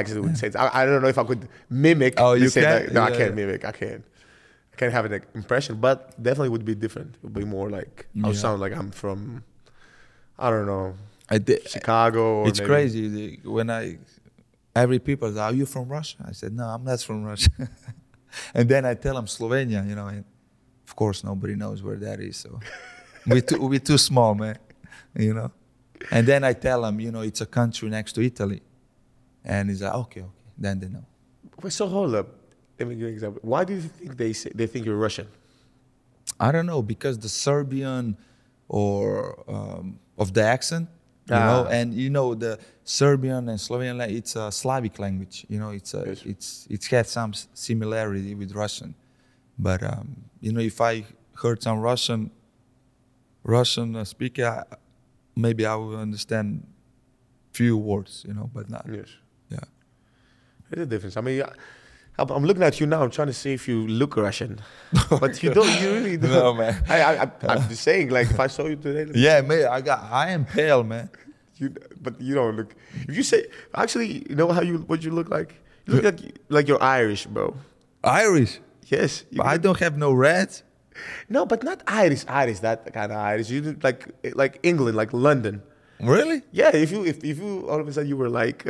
accent would change. I don't know if I could mimic. Oh, you can? No, yeah. I can't mimic. I can't have an impression, but definitely would be different. It would be more like I'll sound like I'm from, I don't know, Chicago. It's crazy when every people say, "Are you from Russia?" I said, "No, I'm not from Russia," and then I tell them Slovenia, you know. And of course, nobody knows where that is, so we're too small, man, you know. And then I tell them, you know, it's a country next to Italy, and he's like, okay. Then they know. Wait, so hold up. Let me give you an example. Why do you think they think you're Russian? I don't know, because the Serbian or of the accent, you know, and you know the Serbian and Slovenian, it's a Slavic language, you know. It's had some similarity with Russian. But, you know, if I heard some Russian speaker, maybe I would understand few words, you know, but not. Yes. Yeah. There's a difference. I mean, I'm looking at you now. I'm trying to see if you look Russian. But you don't. You really don't. No, man. I'm just saying, like, if I saw you today. Yeah, man, I am pale, man. But you don't look. If you say, actually, you know what you look like? You look like you're Irish, bro. Irish? Yes. But I don't have no red. No, but not Irish, that kind of Irish. You do like England, like London. Really? Yeah, if you all of a sudden you were like,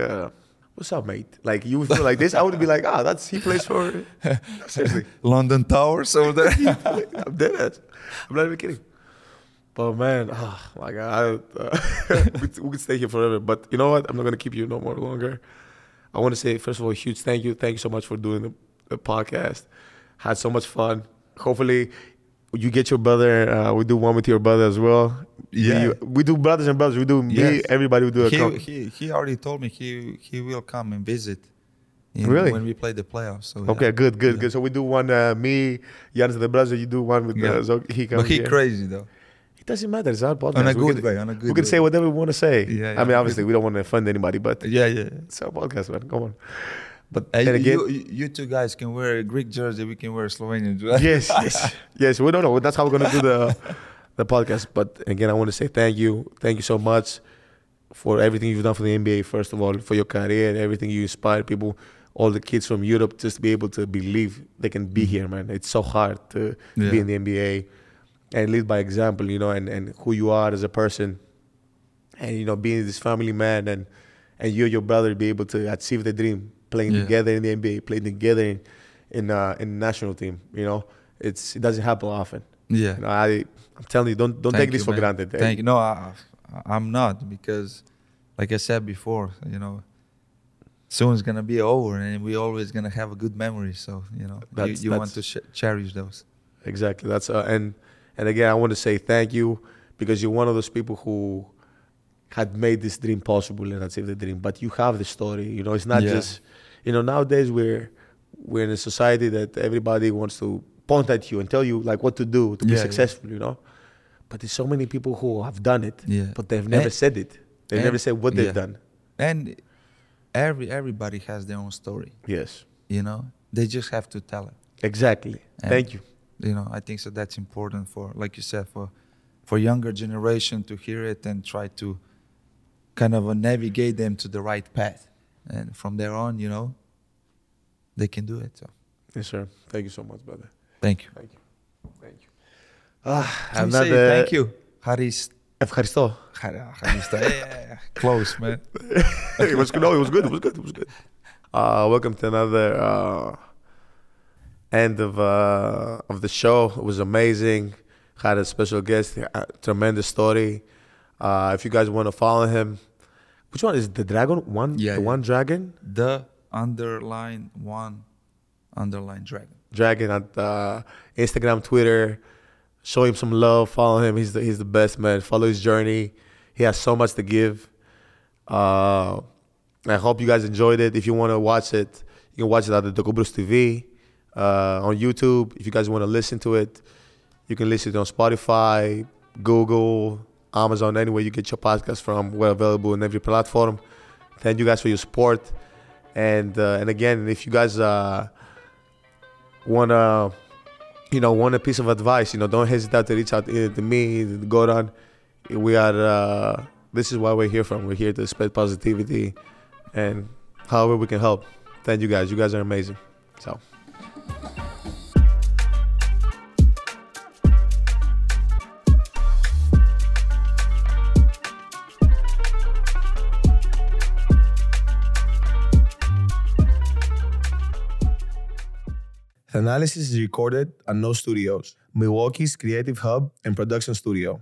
what's up, mate? Like, you would feel like this, I would be like, that's, he plays for, seriously. London Towers over there. I'm dead ass. I'm not even kidding. But man, my God, we could stay here forever. But you know what? I'm not going to keep you no more longer. I want to say, first of all, a huge thank you. Thank you so much for doing the podcast. Had so much fun. Hopefully, you get your brother. We do one with your brother as well. Yeah, we do brothers and brothers. We do me. Everybody will do a couple. He already told me he will come and visit. Really? When we play the playoffs. So, okay, good. So we do one. Me, Giannis, the brother. You do one with. So he comes. But he's crazy though. It doesn't matter. It's our podcast. On a good way. We can say whatever we want to say. Yeah. I mean, obviously, we don't want to offend anybody, but yeah. It's our podcast, man. Come on. But then again, you two guys can wear a Greek jersey. We can wear a Slovenian jersey. Yes. We don't know. That's how we're gonna do the podcast. But again, I want to say thank you so much for everything you've done for the NBA. First of all, for your career and everything you inspire people, all the kids from Europe, just to be able to believe they can be here, man. It's so hard to be in the NBA and lead by example, you know, and who you are as a person, and you know, being this family man and you and your brother be able to achieve the dream. Playing together in the NBA, playing together in the national team, you know, it doesn't happen often. Yeah, you know, I'm telling you, don't take this for granted. Thank you. No, I'm not, because, like I said before, you know, soon it's gonna be over, and we're always gonna have a good memory. So you know, you want to cherish those. Exactly. That's and again, I want to say thank you, because you're one of those people who had made this dream possible and achieved the dream. But you have the story. You know, it's not just. You know, nowadays we're in a society that everybody wants to point at you and tell you like what to do to be successful, you know. But there's so many people who have done it, but they've never said it. They never said what they've done. And everybody has their own story. Yes. You know, they just have to tell it. Exactly. And thank you. You know, I think so. That's important for, like you said, for younger generation to hear it and try to kind of navigate them to the right path. And from there on, you know, they can do it. So. Yes, sir. Thank you so much, brother. Thank you. Thank you. Evharisto. Yeah. Close, man. It was good. Welcome to another end of the show. It was amazing. Had a special guest. Tremendous story. If you guys want to follow him, which one is the Dragon One? Yeah, One Dragon. The underline one, underline Dragon. Dragon on Instagram, Twitter. Show him some love. Follow him. He's the best, man. Follow his journey. He has so much to give. I hope you guys enjoyed it. If you want to watch it, you can watch it on the Dokobrus TV on YouTube. If you guys want to listen to it, you can listen to it on Spotify, Google, Amazon, anywhere you get your podcast from. We're available on every platform. Thank you guys for your support. And again, if you guys want a piece of advice, don't hesitate to reach out to me, to Goran. We are. This is why we're here from. We're here to spread positivity and however we can help. Thank you guys. You guys are amazing. So. Thanasis is recorded at No Studios, Milwaukee's creative hub and production studio.